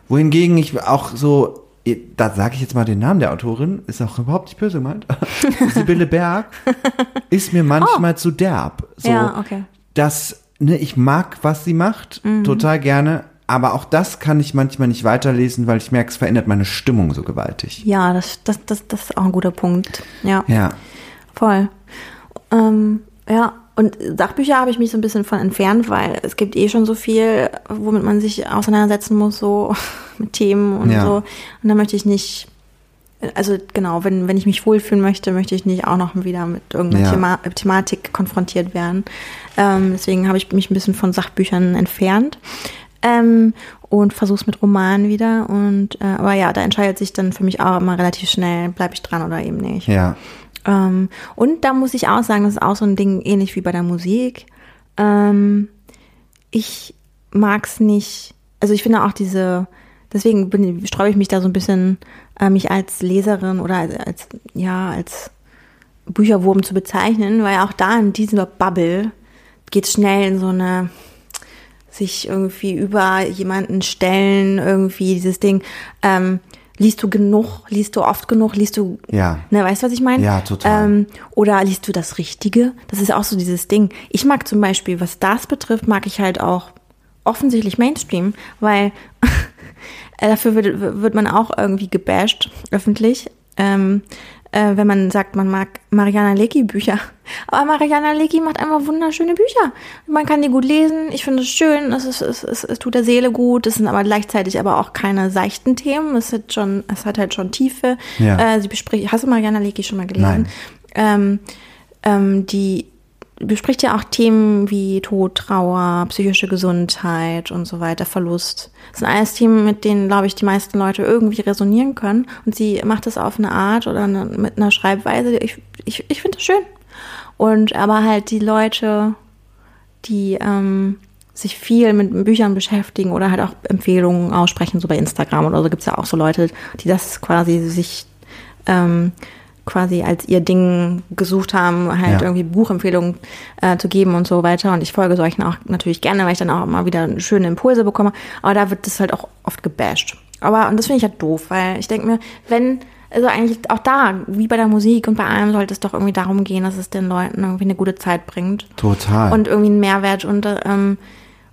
Wohingegen ich auch so, da sage ich jetzt mal den Namen der Autorin, ist auch überhaupt nicht böse gemeint, Sibylle Berg, ist mir manchmal oh. zu derb. So, ja, okay. Dass, ne, ich mag, was sie macht, mhm. total gerne, aber auch das kann ich manchmal nicht weiterlesen, weil ich merke, es verändert meine Stimmung so gewaltig. Ja, das, das, das, das ist auch ein guter Punkt. Ja, ja. Voll. Ähm, ja. Und Sachbücher habe ich mich so ein bisschen von entfernt, weil es gibt eh schon so viel, womit man sich auseinandersetzen muss, so mit Themen und ja. so. Und da möchte ich nicht, also genau, wenn, wenn ich mich wohlfühlen möchte, möchte ich nicht auch noch wieder mit irgendeiner ja. Thema, Thematik konfrontiert werden. Ähm, deswegen habe ich mich ein bisschen von Sachbüchern entfernt ähm, und versuche es mit Romanen wieder. Und äh, aber ja, da entscheidet sich dann für mich auch immer relativ schnell, bleibe ich dran oder eben nicht. Ja. Ähm, und da muss ich auch sagen, das ist auch so ein Ding, ähnlich wie bei der Musik. Ähm, ich mag's nicht, also ich finde auch diese, deswegen bin, sträube ich mich da so ein bisschen, äh, mich als Leserin oder als, als, ja, als Bücherwurm zu bezeichnen, weil auch da in dieser Bubble geht's schnell in so eine, sich irgendwie über jemanden stellen, irgendwie dieses Ding, ähm, liest du genug, liest du oft genug, liest du, ja. ne, weißt du, was ich meine? Ja, total. Ähm, oder liest du das Richtige? Das ist auch so dieses Ding. Ich mag zum Beispiel, was das betrifft, mag ich halt auch offensichtlich Mainstream, weil dafür wird, wird man auch irgendwie gebasht, öffentlich, ähm, äh, wenn man sagt, man mag Mariana Leky Bücher. Aber Mariana Leky macht einfach wunderschöne Bücher. Man kann die gut lesen, ich finde es schön, es, ist, es, es, es tut der Seele gut, es sind aber gleichzeitig aber auch keine seichten Themen, es hat, schon, es hat halt schon Tiefe. Ja. Äh, sie bespricht, hast du Mariana Leky schon mal gelesen? Nein. Ähm, ähm, die bespricht ja auch Themen wie Tod, Trauer, psychische Gesundheit und so weiter, Verlust. Das sind alles Themen, mit denen, glaube ich, die meisten Leute irgendwie resonieren können. Und sie macht das auf eine Art oder eine, mit einer Schreibweise, ich, ich, ich finde das schön. Und aber halt die Leute die ähm, sich viel mit Büchern beschäftigen oder halt auch Empfehlungen aussprechen, so bei Instagram oder so, gibt es ja auch so Leute, die das quasi sich ähm, quasi als ihr Ding gesucht haben, halt ja. irgendwie Buchempfehlungen äh, zu geben und so weiter. Und ich folge solchen auch natürlich gerne, weil ich dann auch immer wieder schöne Impulse bekomme. Aber da wird das halt auch oft gebasht. Aber, und das finde ich halt doof, weil ich denke mir, wenn, also eigentlich auch da, wie bei der Musik und bei allem, sollte es doch irgendwie darum gehen, dass es den Leuten irgendwie eine gute Zeit bringt. Total. Und irgendwie einen Mehrwert. Und, ähm,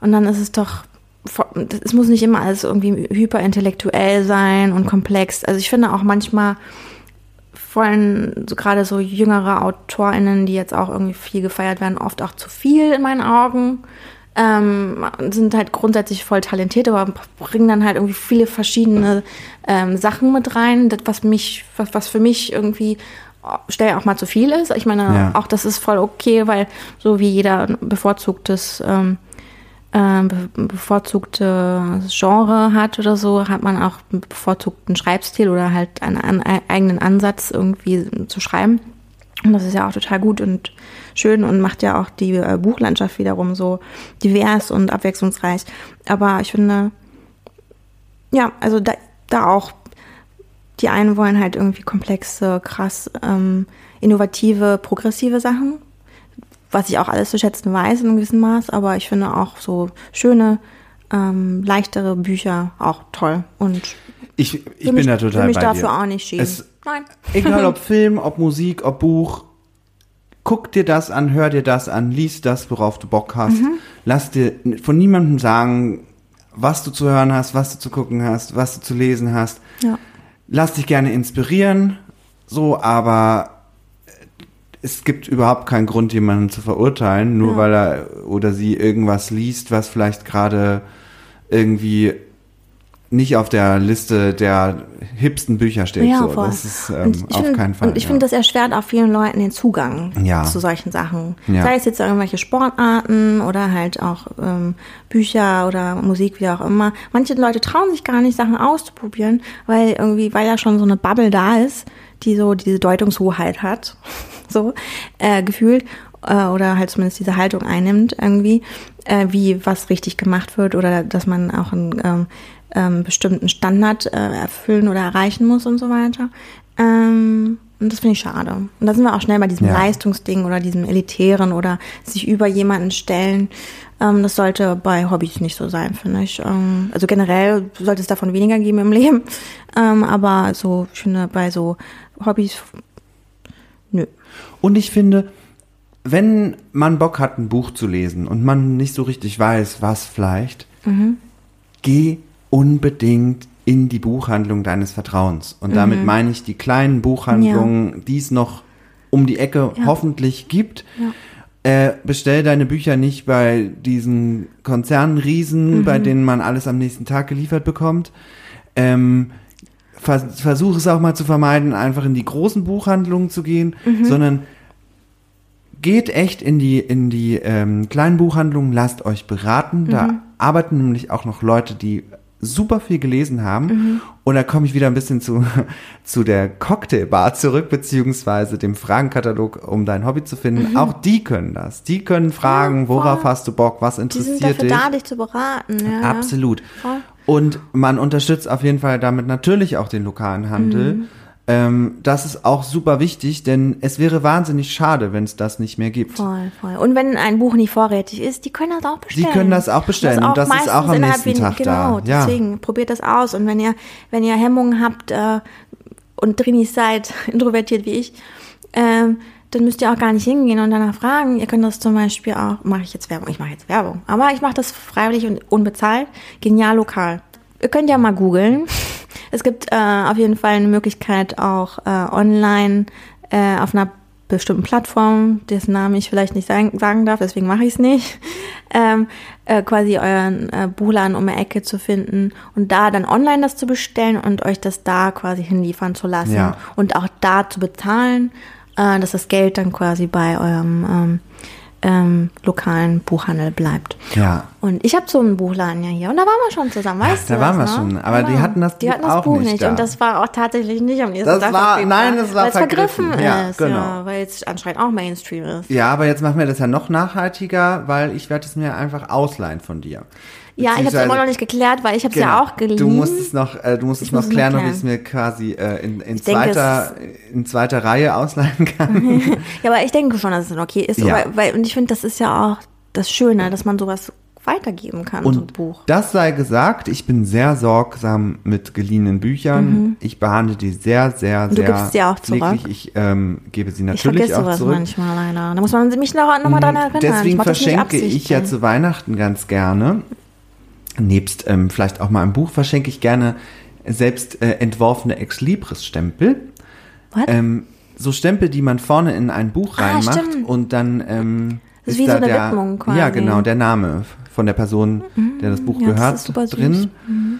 und dann ist es doch, es muss nicht immer alles irgendwie hyperintellektuell sein und komplex. Also ich finde auch manchmal, vor allem so, gerade so jüngere AutorInnen, die jetzt auch irgendwie viel gefeiert werden, oft auch zu viel in meinen Augen, ähm, sind halt grundsätzlich voll talentiert, aber bringen dann halt irgendwie viele verschiedene ähm, Sachen mit rein, das, was mich, was, was für mich irgendwie schnell auch mal zu viel ist. Ich meine, ja. auch das ist voll okay, weil so wie jeder bevorzugtes ähm, Be- bevorzugte Genre hat oder so, hat man auch einen bevorzugten Schreibstil oder halt einen, einen eigenen Ansatz irgendwie zu schreiben. Und das ist ja auch total gut und schön und macht ja auch die äh, Buchlandschaft wiederum so divers und abwechslungsreich. Aber ich finde, ja, also da, da auch, die einen wollen halt irgendwie komplexe, krass ähm, innovative, progressive Sachen, was ich auch alles zu schätzen weiß in einem gewissen Maß, aber ich finde auch so schöne, ähm, leichtere Bücher auch toll. Und ich, ich bin da total bei dir. Ich will mich dafür auch nicht schieben. Es, Nein. Egal ob Film, ob Musik, ob Buch, guck dir das an, hör dir das an, lies das, worauf du Bock hast. Mhm. Lass dir von niemandem sagen, was du zu hören hast, was du zu gucken hast, was du zu lesen hast. Ja. Lass dich gerne inspirieren, so, aber es gibt überhaupt keinen Grund, jemanden zu verurteilen, nur ja. weil er oder sie irgendwas liest, was vielleicht gerade irgendwie nicht auf der Liste der hipsten Bücher steht. Ja, so. Das ist ähm, auf find, keinen Fall. Und ich ja. finde, das erschwert auch vielen Leuten den Zugang ja. zu solchen Sachen. Ja. Sei es jetzt irgendwelche Sportarten oder halt auch ähm, Bücher oder Musik, wie auch immer. Manche Leute trauen sich gar nicht, Sachen auszuprobieren, weil irgendwie, weil ja schon so eine Bubble da ist, die so diese Deutungshoheit hat, so äh, gefühlt, äh, oder halt zumindest diese Haltung einnimmt irgendwie, äh, wie was richtig gemacht wird oder dass man auch einen ähm, ähm, bestimmten Standard äh, erfüllen oder erreichen muss und so weiter. Ähm, und das finde ich schade. Und da sind wir auch schnell bei diesem ja. Leistungsding oder diesem Elitären oder sich über jemanden stellen. Ähm, das sollte bei Hobbys nicht so sein, finde ich. Ähm, also generell sollte es davon weniger geben im Leben. Ähm, aber so, ich finde, bei so Hobbys, nö. Und ich finde, wenn man Bock hat, ein Buch zu lesen und man nicht so richtig weiß, was vielleicht, mhm. geh unbedingt in die Buchhandlung deines Vertrauens. Und mhm. damit meine ich die kleinen Buchhandlungen, ja. die es noch um die Ecke ja. hoffentlich gibt. Ja. Äh, bestell deine Bücher nicht bei diesen Konzernriesen, mhm. bei denen man alles am nächsten Tag geliefert bekommt. Ähm, Versuch es auch mal zu vermeiden, einfach in die großen Buchhandlungen zu gehen, mhm. sondern geht echt in die, in die ähm, kleinen Buchhandlungen, lasst euch beraten. Mhm. Da arbeiten nämlich auch noch Leute, die super viel gelesen haben. Mhm. Und da komme ich wieder ein bisschen zu, zu der Cocktailbar zurück, beziehungsweise dem Fragenkatalog, um dein Hobby zu finden. Mhm. Auch die können das. Die können fragen, ja, worauf hast du Bock, was interessiert dich? Die sind dafür dich? Da, dich zu beraten. Ja, absolut. Ja. Und man unterstützt auf jeden Fall damit natürlich auch den lokalen Handel. Mhm. Ähm, das ist auch super wichtig, denn es wäre wahnsinnig schade, wenn es das nicht mehr gibt. Voll, voll. Und wenn ein Buch nicht vorrätig ist, die können das auch bestellen. Die können das auch bestellen das und das ist auch am nächsten Tag da. Genau, deswegen ja. probiert das aus. Und wenn ihr, wenn ihr Hemmungen habt äh, und Drinis seid, introvertiert wie ich, äh, dann müsst ihr auch gar nicht hingehen und danach fragen. Ihr könnt das zum Beispiel auch, mache ich jetzt Werbung, ich mache jetzt Werbung, aber ich mache das freiwillig und unbezahlt, genial lokal. Ihr könnt ja mal googeln. Es gibt äh, auf jeden Fall eine Möglichkeit, auch äh, online äh, auf einer bestimmten Plattform, dessen Namen ich vielleicht nicht sagen, sagen darf, deswegen mache ich es nicht, ähm, äh, quasi euren äh, Buchladen um die Ecke zu finden und da dann online das zu bestellen und euch das da quasi hinliefern zu lassen ja. und auch da zu bezahlen, äh, dass das Geld dann quasi bei eurem ähm, ähm, lokalen Buchhandel bleibt. Ja. Und ich habe so einen Buchladen ja hier und da waren wir schon zusammen, weißt ja, du? Da waren wir ne? schon, aber ja. die hatten das die Buch hatten das auch Buch nicht. Da. Und das war auch tatsächlich nicht am nächsten das Tag. War, nein, das war weil's vergriffen. Weil es vergriffen ist, ja, genau. ja, weil es anscheinend auch Mainstream ist. Ja, aber jetzt machen wir das ja noch nachhaltiger, weil ich werde es mir einfach ausleihen von dir. Ja, ich habe es immer noch nicht geklärt, weil ich habe es genau. ja auch gelesen. Du musst es noch, äh, du musst es noch klären, ob ich es mir quasi äh, in, in, zweiter, denke, in zweiter Reihe ausleihen kann. Ja, aber ich denke schon, dass es okay ist. Ja. Aber, weil, und ich finde, das ist ja auch das Schöne, dass man sowas weitergeben kann, und so ein Buch. Das sei gesagt, ich bin sehr sorgsam mit geliehenen Büchern. Mhm. Ich behandle die sehr, sehr, sehr... Und du gibst sie auch zurück? Ich ähm, gebe sie natürlich auch zurück. Ich vergesse sowas manchmal leider. Da muss man mich noch, noch mal dran erinnern. Deswegen ich verschenke ich ja zu Weihnachten ganz gerne... Nebst ähm, vielleicht auch mal einem Buch verschenke ich gerne selbst äh, entworfene Ex-Libris-Stempel. Ähm, so Stempel, die man vorne in ein Buch reinmacht ah, und dann ähm, das ist, ist wie da so eine der, Widmung quasi. Ja, genau, der Name von der Person, mhm. der das Buch ja, gehört, das ist super süß. Drin. Mhm.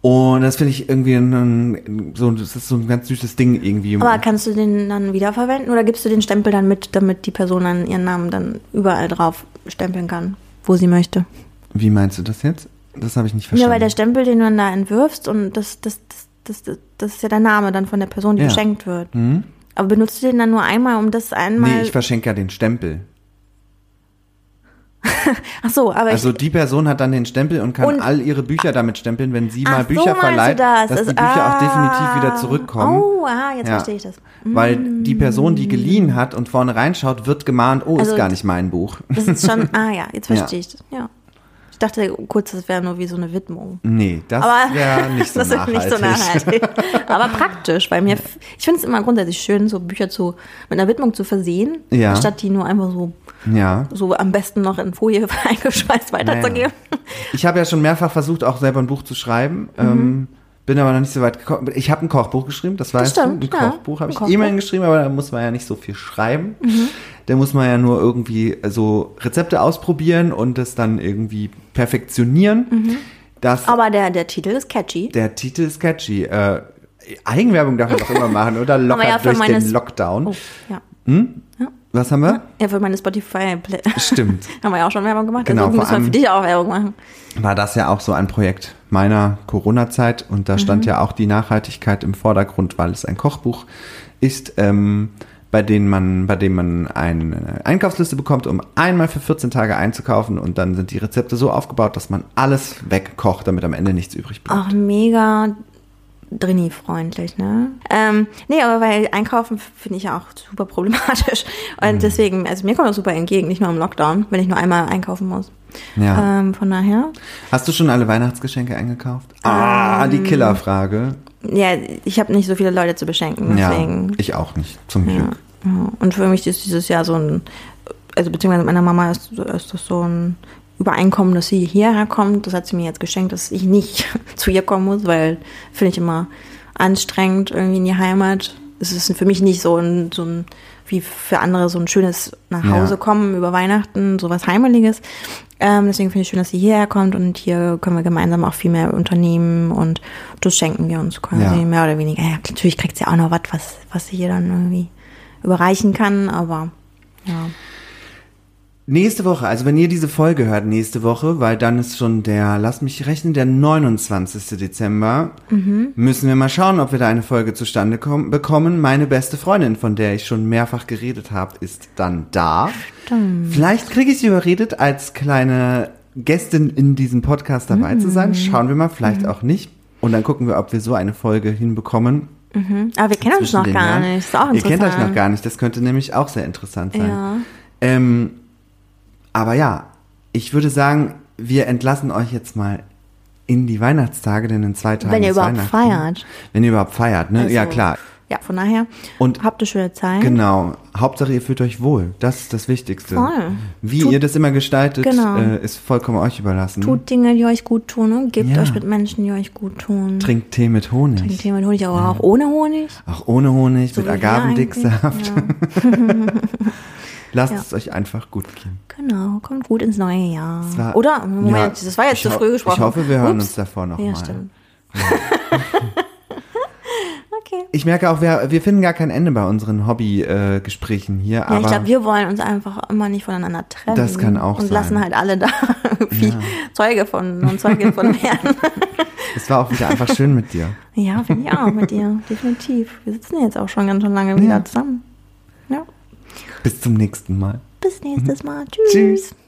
Und das finde ich irgendwie ein, so, das ist so ein ganz süßes Ding irgendwie. Aber kannst du den dann wiederverwenden oder gibst du den Stempel dann mit, damit die Person dann ihren Namen dann überall drauf stempeln kann, wo sie möchte? Wie meinst du das jetzt? Das habe ich nicht verstanden. Ja, weil der Stempel, den du dann da entwirfst, und das, das, das, das, das ist ja der Name dann von der Person, die ja. geschenkt wird. Mhm. Aber benutzt du den dann nur einmal, um das einmal... Nee, ich verschenke ja den Stempel. Ach so, aber also ich, die Person hat dann den Stempel und kann und, all ihre Bücher damit stempeln, wenn sie mal Bücher so verleiht, das? dass ist, die Bücher ah, auch definitiv wieder zurückkommen. Oh, ah, jetzt ja. verstehe ich das. Weil mm. die Person, die geliehen hat und vorne reinschaut, wird gemahnt, oh, also, ist gar nicht mein Buch. Das ist schon, ah ja, jetzt verstehe ja. ich das, ja. Ich dachte kurz, das wäre nur wie so eine Widmung. Nee, das wäre nicht, so nicht so nachhaltig. Aber praktisch, weil mir, ich finde es immer grundsätzlich schön, so Bücher zu, mit einer Widmung zu versehen, ja. anstatt die nur einfach so, ja. so am besten noch in Folie eingeschweißt weiterzugeben. Naja. Ich habe ja schon mehrfach versucht, auch selber ein Buch zu schreiben, mhm. ähm, bin aber noch nicht so weit gekommen. Ich habe ein Kochbuch geschrieben, das weißt das stimmt, du, ein ja. Kochbuch habe ich immerhin geschrieben, aber da muss man ja nicht so viel schreiben. Mhm. Da muss man ja nur irgendwie so Rezepte ausprobieren und das dann irgendwie perfektionieren. Mhm. Das, aber der, der Titel ist catchy. Der Titel ist catchy. Äh, Eigenwerbung darf man doch immer machen, oder? Locker ja, durch den Lockdown. Oh, ja. Hm? Ja. Was haben wir? Ja, für meine Spotify-Play. Stimmt. Haben wir ja auch schon Werbung gemacht. Genau, deswegen müssen wir für dich auch Werbung machen. War das ja auch so ein Projekt meiner Corona-Zeit. Und da mhm. stand ja auch die Nachhaltigkeit im Vordergrund, weil es ein Kochbuch ist, ähm, bei denen man, bei dem man eine Einkaufsliste bekommt, um einmal für vierzehn Tage einzukaufen, und dann sind die Rezepte so aufgebaut, dass man alles wegkocht, damit am Ende nichts übrig bleibt. Ach, mega Drini-freundlich, ne? Ähm, nee, aber weil Einkaufen finde ich ja auch super problematisch. Und mhm. deswegen, also mir kommt das super entgegen, nicht nur im Lockdown, wenn ich nur einmal einkaufen muss. Ja. Ähm, von daher. Hast du schon alle Weihnachtsgeschenke eingekauft? Ah, ähm, die Killerfrage. Ja, ich habe nicht so viele Leute zu beschenken, deswegen. Ja, ich auch nicht, zum Glück. Ja, ja. Und für mich ist dieses Jahr so ein, also beziehungsweise mit meiner Mama ist, ist das so ein Übereinkommen, dass sie hierher kommt. Das hat sie mir jetzt geschenkt, dass ich nicht zu ihr kommen muss, weil finde ich immer anstrengend irgendwie in die Heimat. Es ist für mich nicht so ein, so ein wie für andere so ein schönes nach Hause kommen ja. über Weihnachten, sowas Heimeliges. Ähm, deswegen finde ich schön, dass sie hierher kommt, und hier können wir gemeinsam auch viel mehr unternehmen, und das schenken wir uns quasi ja. mehr oder weniger. Ja, natürlich kriegt sie auch noch wat, was, was sie hier dann irgendwie überreichen kann, aber ja. Nächste Woche, also wenn ihr diese Folge hört, nächste Woche, weil dann ist schon der, lass mich rechnen, der neunundzwanzigsten Dezember, mhm. müssen wir mal schauen, ob wir da eine Folge zustande kommen, bekommen. Meine beste Freundin, von der ich schon mehrfach geredet habe, ist dann da. Stimmt. Vielleicht kriege ich sie überredet, als kleine Gästin in diesem Podcast dabei mhm. zu sein. Schauen wir mal, vielleicht mhm. auch nicht. Und dann gucken wir, ob wir so eine Folge hinbekommen. Mhm. Aber wir kennen uns noch gar nicht. Ist auch interessant. Ihr kennt euch noch gar nicht, das könnte nämlich auch sehr interessant sein. Ja. Ähm, Aber ja, ich würde sagen, wir entlassen euch jetzt mal in die Weihnachtstage, denn in zwei Tagen Wenn ihr ist überhaupt feiert. Wenn ihr überhaupt feiert, ne? Also, ja, klar. Ja, von daher, und habt eine schöne Zeit. Genau, Hauptsache ihr fühlt euch wohl, das ist das Wichtigste. Voll. Wie tut, ihr das immer gestaltet, genau. äh, ist vollkommen euch überlassen. Tut Dinge, die euch gut tun, und gebt ja. euch mit Menschen, die euch gut tun. Trinkt Tee mit Honig. Trinkt Tee mit Honig, aber ja. auch ohne Honig. Auch ohne Honig, so mit Agavendicksaft. Ja. Lasst ja. es euch einfach gut gehen. Genau, kommt gut ins neue Jahr. War, Oder? Moment, ja, das war jetzt zu früh gesprochen. Ich hoffe, wir hören Ups. uns davor nochmal. Ja, mal. stimmt. Ja. okay. Ich merke auch, wir, wir finden gar kein Ende bei unseren Hobbygesprächen äh, hier. Ja, aber ich glaube, wir wollen uns einfach immer nicht voneinander trennen. Das kann auch und sein. Und lassen halt alle da irgendwie ja. Zeuge von und Zeugin von werden. Es war auch wieder einfach schön mit dir. Ja, finde ich auch mit dir, definitiv. Wir sitzen jetzt auch schon ganz schön lange wieder ja. zusammen. Ja. Bis zum nächsten Mal. Bis nächstes Mal. Tschüss. Tschüss.